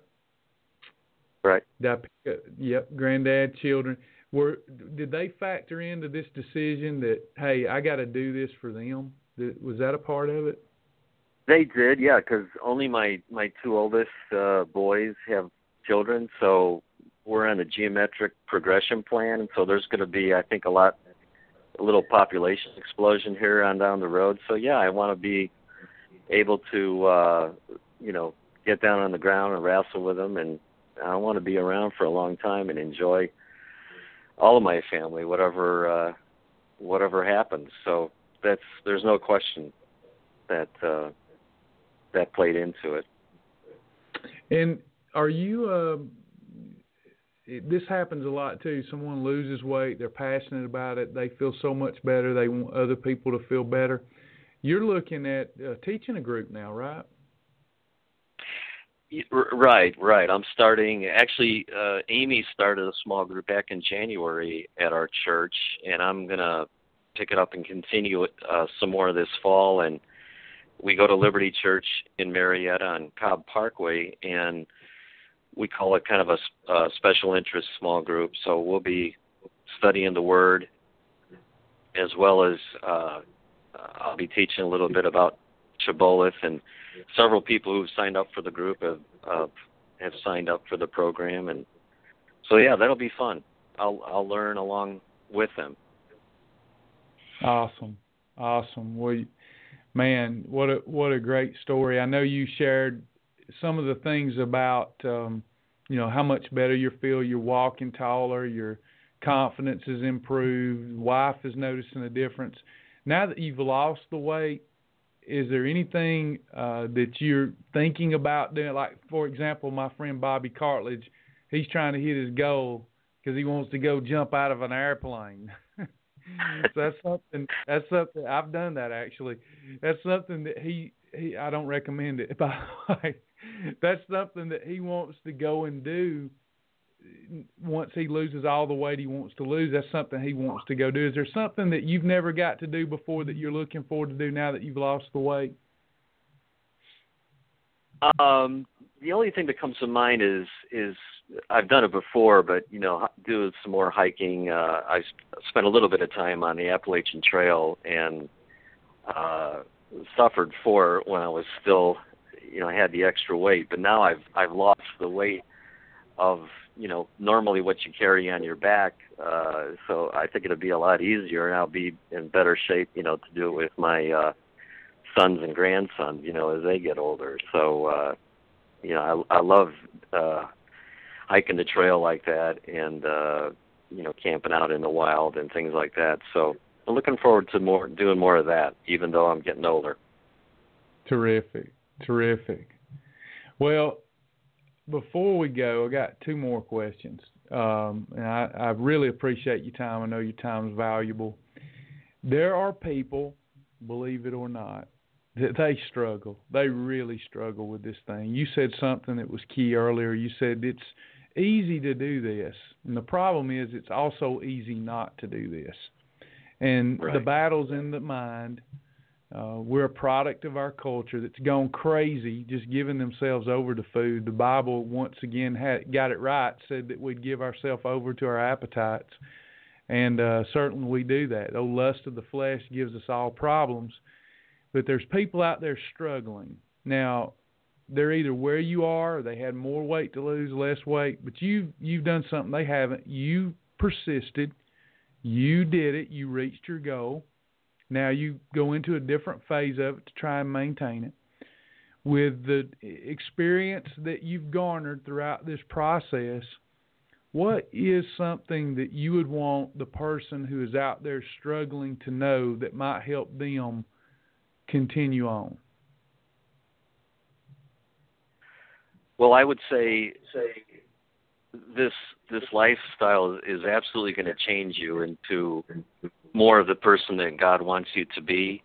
Right. Yep. Granddad, children. Were did they factor into this decision that, hey, I got to do this for them? Was that a part of it? They did, yeah. Because only my my two oldest uh, boys have children, so we're on a geometric progression plan. And so there's going to be, I think, a lot, a little population explosion here on down the road. So yeah, I want to be able to, uh, you know, get down on the ground and wrestle with them, and I want to be around for a long time and enjoy all of my family, whatever uh, whatever happens. So that's there's no question that uh, that played into it. And are you? Uh, it, this happens a lot too. Someone loses weight, they're passionate about it, they feel so much better, they want other people to feel better. You're looking at uh, teaching a group now, right? Right, right. I'm starting, actually, uh, Amy started a small group back in January at our church, and I'm going to pick it up and continue it uh, some more this fall. And we go to Liberty Church in Marietta on Cobb Parkway, and we call it kind of a uh, special interest small group. So we'll be studying the Word, as well as uh, I'll be teaching a little bit about Shibboleth, and several people who've signed up for the group have, uh, have signed up for the program. And so, yeah, that'll be fun. I'll, I'll learn along with them. Awesome. Awesome. Well, man, what a, what a great story. I know you shared some of the things about, um, you know, how much better you feel, you're walking taller, your confidence is improved, wife is noticing a difference. Now that you've lost the weight, is there anything uh, that you're thinking about doing? Like, for example, my friend Bobby Cartledge, he's trying to hit his goal because he wants to go jump out of an airplane. So that's something. That's something I've done that actually. That's something that he. he I don't recommend it, by the way. That's something that he wants to go and do. Once he loses all the weight he wants to lose, that's something he wants to go do. Is there something that you've never got to do before that you're looking forward to do now that you've lost the weight? Um, the only thing that comes to mind is, is I've done it before, but, you know, doing some more hiking. Uh, I spent a little bit of time on the Appalachian Trail and uh, suffered for it when I was still, you know, I had the extra weight, but now I've, I've lost the weight of, you know, normally what you carry on your back. Uh, so I think it'll be a lot easier, and I'll be in better shape, you know, to do it with my uh, sons and grandsons, you know, as they get older. So, uh, you know, I, I love uh, hiking the trail like that and, uh, you know, camping out in the wild and things like that. So I'm looking forward to more doing more of that, even though I'm getting older. Terrific. Terrific. Well, before we go, I got two more questions, um, and I, I really appreciate your time. I know your time is valuable. There are people, believe it or not, that they struggle. They really struggle with this thing. You said something that was key earlier. You said it's easy to do this, and the problem is it's also easy not to do this. And right. The battle's in the mind. Uh, we're a product of our culture that's gone crazy, just giving themselves over to food. The Bible, once again, had, got it right, said that we'd give ourselves over to our appetites. And uh, certainly we do that. The lust of the flesh gives us all problems. But there's people out there struggling. Now, they're either where you are, or they had more weight to lose, less weight, but you've, you've done something they haven't. You persisted. You did it. You reached your goal. Now you go into a different phase of it to try and maintain it. With the experience that you've garnered throughout this process, what is something that you would want the person who is out there struggling to know that might help them continue on? Well, I would say, say this this lifestyle is absolutely going to change you into more of the person that God wants you to be,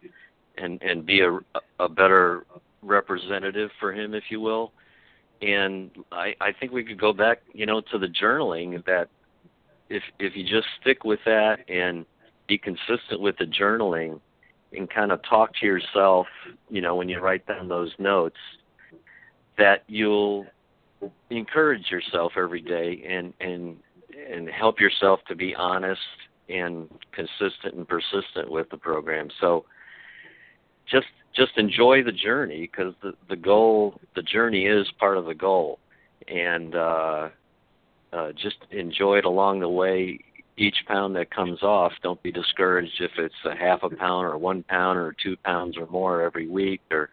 and, and be a, a better representative for him, if you will. And I, I think we could go back, you know, to the journaling, that if if you just stick with that and be consistent with the journaling and kind of talk to yourself, you know, when you write down those notes, that you'll encourage yourself every day and, and, and help yourself to be honest and consistent and persistent with the program. So just just enjoy the journey, because the, the goal, the journey is part of the goal. And uh, uh, just enjoy it along the way. Each pound that comes off, don't be discouraged if it's a half a pound or one pound or two pounds or more every week. Or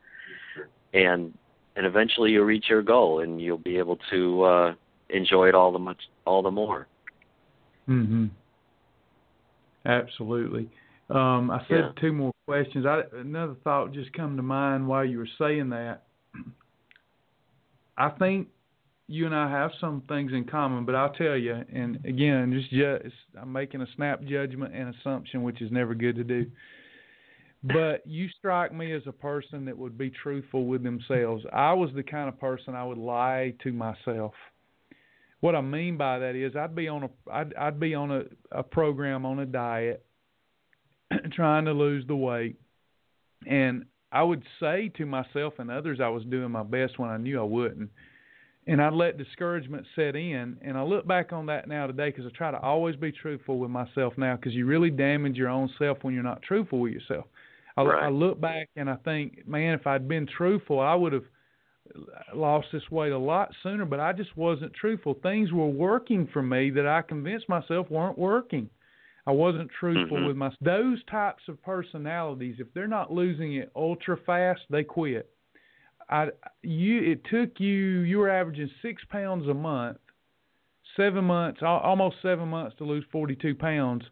and and eventually you'll reach your goal, and you'll be able to uh, enjoy it all the much all the more. Mm-hmm. Absolutely. Um, I said yeah. two more questions. I, another thought just come to mind while you were saying that. I think you and I have some things in common, but I'll tell you, and again, just ju- I'm making a snap judgment and assumption, which is never good to do. But you strike me as a person that would be truthful with themselves. I was the kind of person I would lie to myself. What I mean by that is I'd be on a I'd, I'd be on a, a program on a diet trying to lose the weight, and I would say to myself and others I was doing my best when I knew I wouldn't. And I let discouragement set in, and I look back on that now today because I try to always be truthful with myself now, because you really damage your own self when you're not truthful with yourself. I, right. I look back and I think, man, if I'd been truthful, I would have lost this weight a lot sooner, but I just wasn't truthful. Things were working for me that I convinced myself weren't working. I wasn't truthful mm-hmm. with myself. Those types of personalities, if they're not losing it ultra fast, they quit. I, you, it took you, you were averaging six pounds a month, seven months, almost seven months to lose forty-two pounds.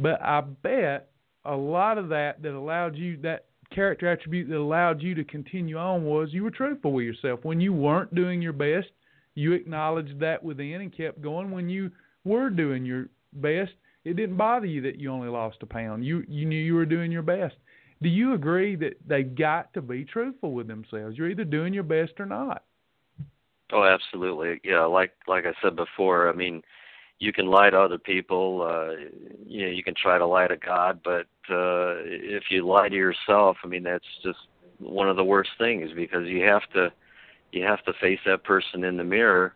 But I bet a lot of that that allowed you, that character attribute that allowed you to continue on, was you were truthful with yourself. When you weren't doing your best, you acknowledged that within and kept going. When you were doing your best, it didn't bother you that you only lost a pound. You, you knew you were doing your best. Do you agree that they got to be truthful with themselves? You're either doing your best or not. Oh, absolutely. Yeah, like like I said before, I mean, you can lie to other people. Uh, you know, you can try to lie to God, but uh, if you lie to yourself, I mean, that's just one of the worst things, because you have to you have to face that person in the mirror,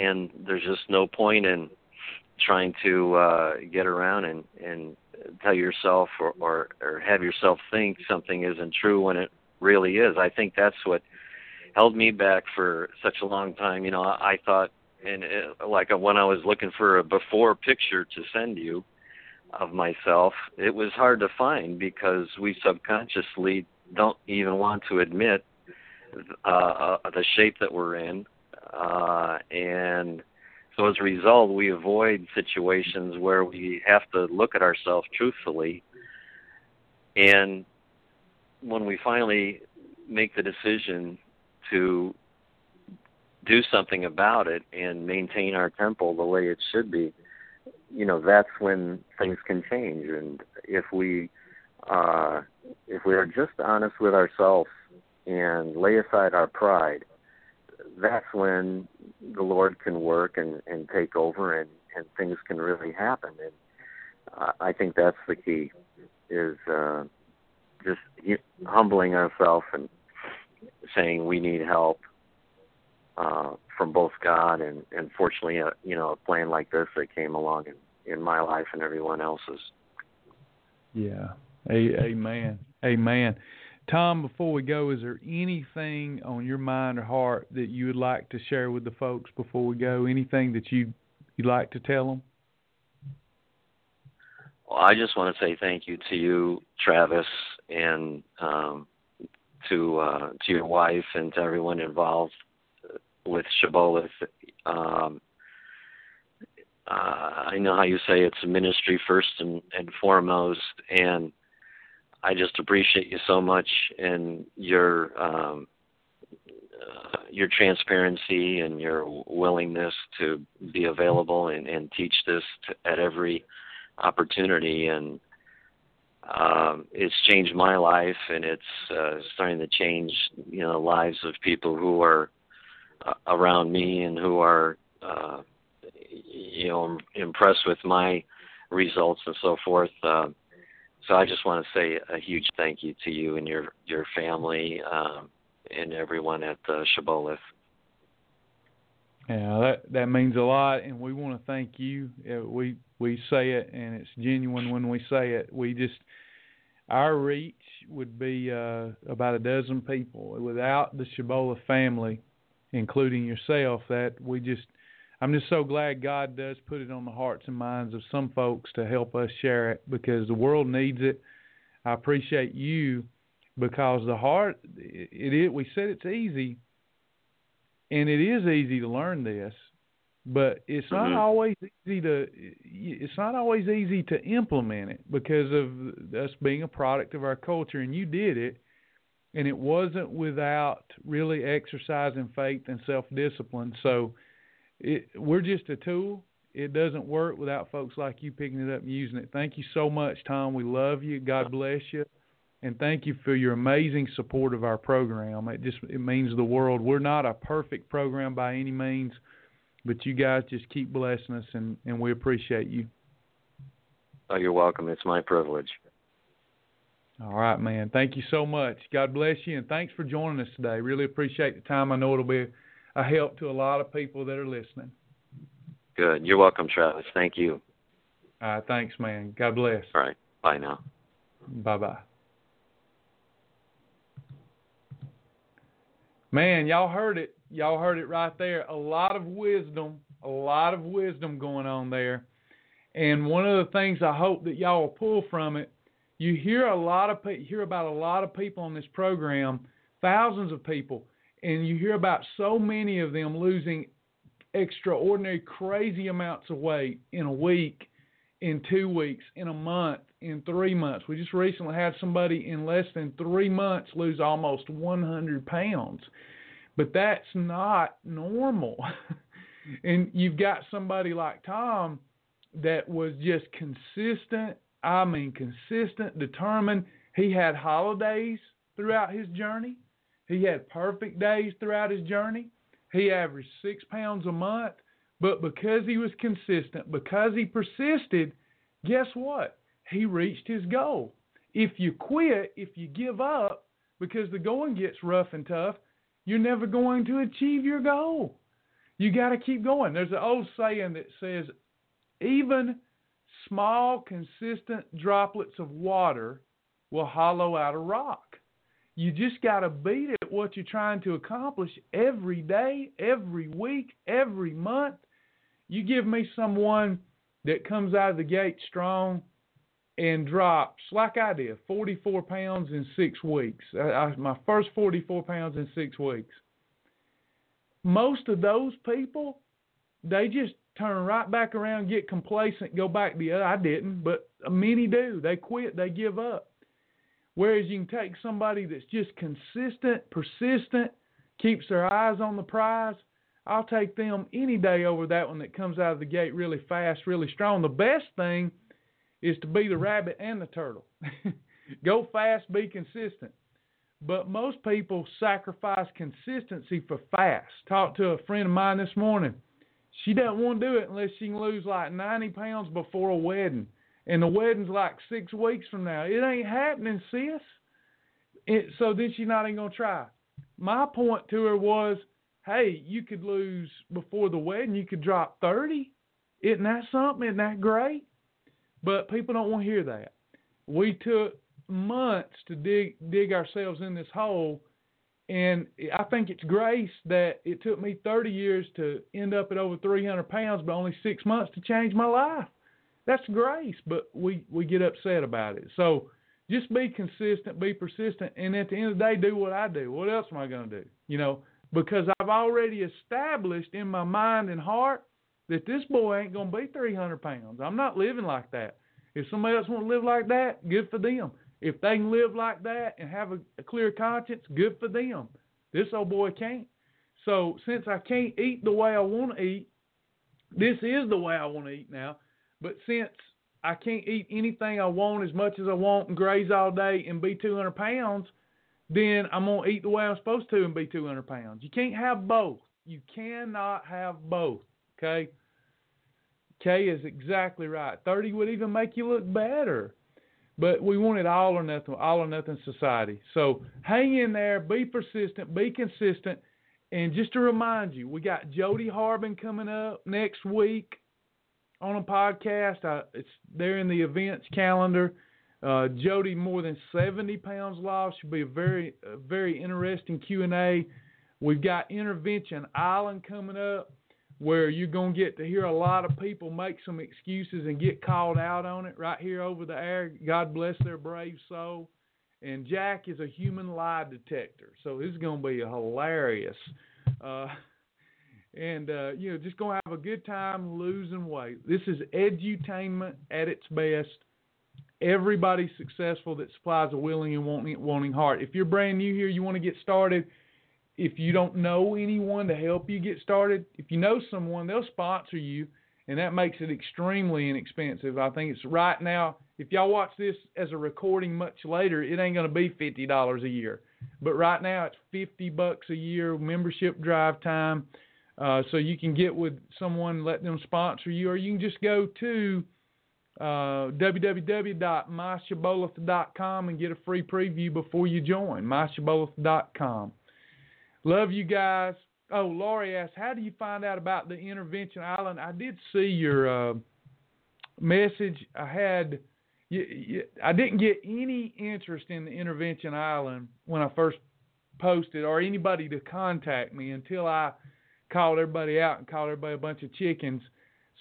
and there's just no point in trying to uh, get around and, and tell yourself or, or, or have yourself think something isn't true when it really is. I think that's what held me back for such a long time. You know, I, I thought, and it, like when I was looking for a before picture to send you of myself, it was hard to find, because we subconsciously don't even want to admit uh, uh, the shape that we're in. Uh, and So as a result, we avoid situations where we have to look at ourselves truthfully. And when we finally make the decision to do something about it and maintain our temple the way it should be, you know, that's when things can change. And if we uh, if we are just honest with ourselves and lay aside our pride, that's when the Lord can work and, and take over, and, and things can really happen. And uh, I think that's the key, is uh, just humbling ourselves and saying we need help uh, from both God and, and fortunately, a, you know, a plan like this that came along in, in my life and everyone else's. Yeah. A- amen. Amen. Tom, before we go, is there anything on your mind or heart that you would like to share with the folks before we go? Anything that you, you'd like to tell them? Well, I just want to say thank you to you, Travis, and um, to uh, to your wife and to everyone involved with Shibboleth. Um, uh, I know how you say it's a ministry first and, and foremost, and I just appreciate you so much, and your um, uh, your transparency and your willingness to be available and, and teach this to, at every opportunity. And um, it's changed my life, and it's uh, starting to change, you know, lives of people who are uh, around me and who are uh, you know, impressed with my results and so forth. Uh, So I just want to say a huge thank you to you and your, your family um, and everyone at uh, Shibboleth. Yeah, that, that means a lot, and we want to thank you. We we say it, and it's genuine when we say it. We just, our reach would be uh, about a dozen people. Without the Shibboleth family, including yourself, that we just, I'm just so glad God does put it on the hearts and minds of some folks to help us share it, because the world needs it. I appreciate you, because the heart, it, it, we said it's easy, and it is easy to learn this, but it's mm-hmm. not always easy to, it's not always easy to implement it, because of us being a product of our culture. And you did it, and it wasn't without really exercising faith and self-discipline. So It, we're just a tool. It doesn't work without folks like you picking it up and using it. Thank you so much, Tom. We love you. God bless you. And thank you for your amazing support of our program. It just it means the world. We're not a perfect program by any means, but you guys just keep blessing us, and, and we appreciate you. Oh, you're welcome. It's my privilege. All right, man. Thank you so much. God bless you, and thanks for joining us today. Really appreciate the time. I know it'll be a help to a lot of people that are listening. Good. You're welcome, Travis. Thank you. Uh, thanks, man. God bless. All right. Bye now. Bye-bye. Man, y'all heard it. Y'all heard it right there. A lot of wisdom, a lot of wisdom going on there. And one of the things I hope that y'all will pull from it, you hear a lot of pe- hear about a lot of people on this program, thousands of people, and you hear about so many of them losing extraordinary, crazy amounts of weight in a week, in two weeks, in a month, in three months. We just recently had somebody in less than three months lose almost one hundred pounds. But that's not normal. And you've got somebody like Tom that was just consistent, I mean consistent, determined. He had holidays throughout his journey. He had perfect days throughout his journey. He averaged six pounds a month. But because he was consistent, because he persisted, guess what? He reached his goal. If you quit, if you give up, because the going gets rough and tough, you're never going to achieve your goal. You got to keep going. There's an old saying that says, even small, consistent droplets of water will hollow out a rock. You just got to beat it, what you're trying to accomplish every day, every week, every month. You give me someone that comes out of the gate strong and drops, like I did, forty-four pounds in six weeks. I, I, my first forty-four pounds in six weeks. Most of those people, they just turn right back around, get complacent, go back the other. I didn't, but many do. They quit, they give up. Whereas you can take somebody that's just consistent, persistent, keeps their eyes on the prize. I'll take them any day over that one that comes out of the gate really fast, really strong. The best thing is to be the rabbit and the turtle. Go fast, be consistent. But most people sacrifice consistency for fast. Talked to a friend of mine this morning. She doesn't want to do it unless she can lose like ninety pounds before a wedding. And the wedding's like six weeks from now. It ain't happening, sis. It, so then she's not even going to try. My point to her was, hey, you could lose before the wedding. You could drop thirty. Isn't that something? Isn't that great? But people don't want to hear that. We took months to dig dig ourselves in this hole. And I think it's grace that it took me thirty years to end up at over three hundred pounds, but only six months to change my life. That's grace, but we, we get upset about it. So just be consistent, be persistent, and at the end of the day, do what I do. What else am I going to do? You know, because I've already established in my mind and heart that this boy ain't going to be three hundred pounds. I'm not living like that. If somebody else wants to live like that, good for them. If they can live like that and have a, a clear conscience, good for them. This old boy can't. So since I can't eat the way I want to eat, this is the way I want to eat now. But since I can't eat anything I want as much as I want and graze all day and be two hundred pounds, then I'm going to eat the way I'm supposed to and be two hundred pounds. You can't have both. You cannot have both, okay? Kay is exactly right. thirty would even make you look better. But we wanted all or nothing, all or nothing society. So hang in there, be persistent, be consistent. And just to remind you, we got Jody Harbin coming up next week on a podcast. I, it's there in the events calendar. Uh, Jody, more than seventy pounds lost. Should be a very, a very interesting Q and A. We've got Intervention Island coming up where you're going to get to hear a lot of people make some excuses and get called out on it right here over the air. God bless their brave soul. And Jack is a human lie detector. So this is going to be hilarious. Uh And, uh, you know, just going to have a good time losing weight. This is edutainment at its best. Everybody's successful that supplies a willing and wanting, wanting heart. If you're brand new here, you want to get started. If you don't know anyone to help you get started, if you know someone, they'll sponsor you. And that makes it extremely inexpensive. I think it's right now, if y'all watch this as a recording much later, it ain't going to be fifty dollars a year. But right now it's fifty bucks a year, membership drive time. Uh, so you can get with someone, let them sponsor you, or you can just go to uh, w w w dot my shibboleth dot com and get a free preview before you join, my shibboleth dot com. Love you guys. Oh, Laurie asked, how do you find out about the Intervention Island? I did see your uh, message. I had, you, you, I didn't get any interest in the Intervention Island when I first posted, or anybody to contact me, until I called everybody out and called everybody a bunch of chickens.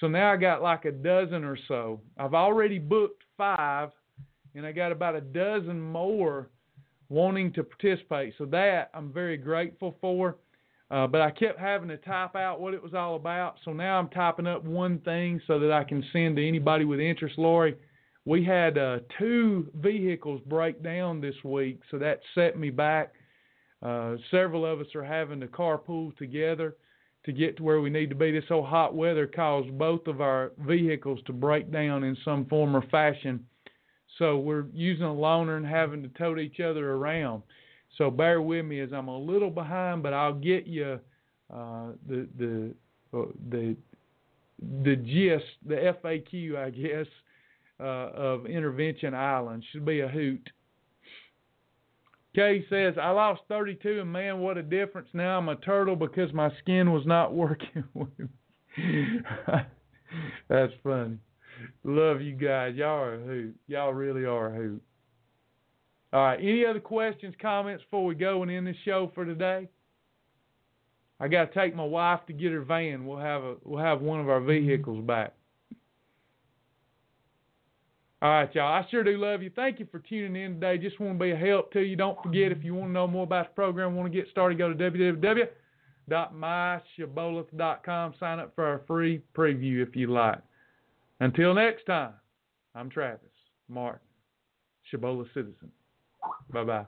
So now I got like a dozen or so. I've already booked five, and I got about a dozen more wanting to participate. So that I'm very grateful for. Uh, but I kept having to type out what it was all about. So now I'm typing up one thing so that I can send to anybody with interest. Lori, we had uh, two vehicles break down this week, so that set me back. Uh, several of us are having to carpool together to get to where we need to be. This old hot weather caused both of our vehicles to break down in some form or fashion. So we're using a loaner and having to tote each other around. So bear with me as I'm a little behind, but I'll get you uh, the the uh, the the gist, the F A Q, I guess, uh, of Intervention Island. Should be a hoot. Kay says, I lost thirty-two, and man, what a difference. Now I'm a turtle because my skin was not working with me. That's funny. Love you guys. Y'all are a hoot. Y'all really are a hoot. All right, any other questions, comments before we go and end this show for today? I got to take my wife to get her van. We'll have a we'll have one of our vehicles back. All right, y'all. I sure do love you. Thank you for tuning in today. Just want to be a help to you. Don't forget, if you want to know more about the program, want to get started, go to w w w dot my shibboleth dot com. Sign up for our free preview if you like. Until next time, I'm Travis Martin, Shibboleth Citizen. Bye-bye.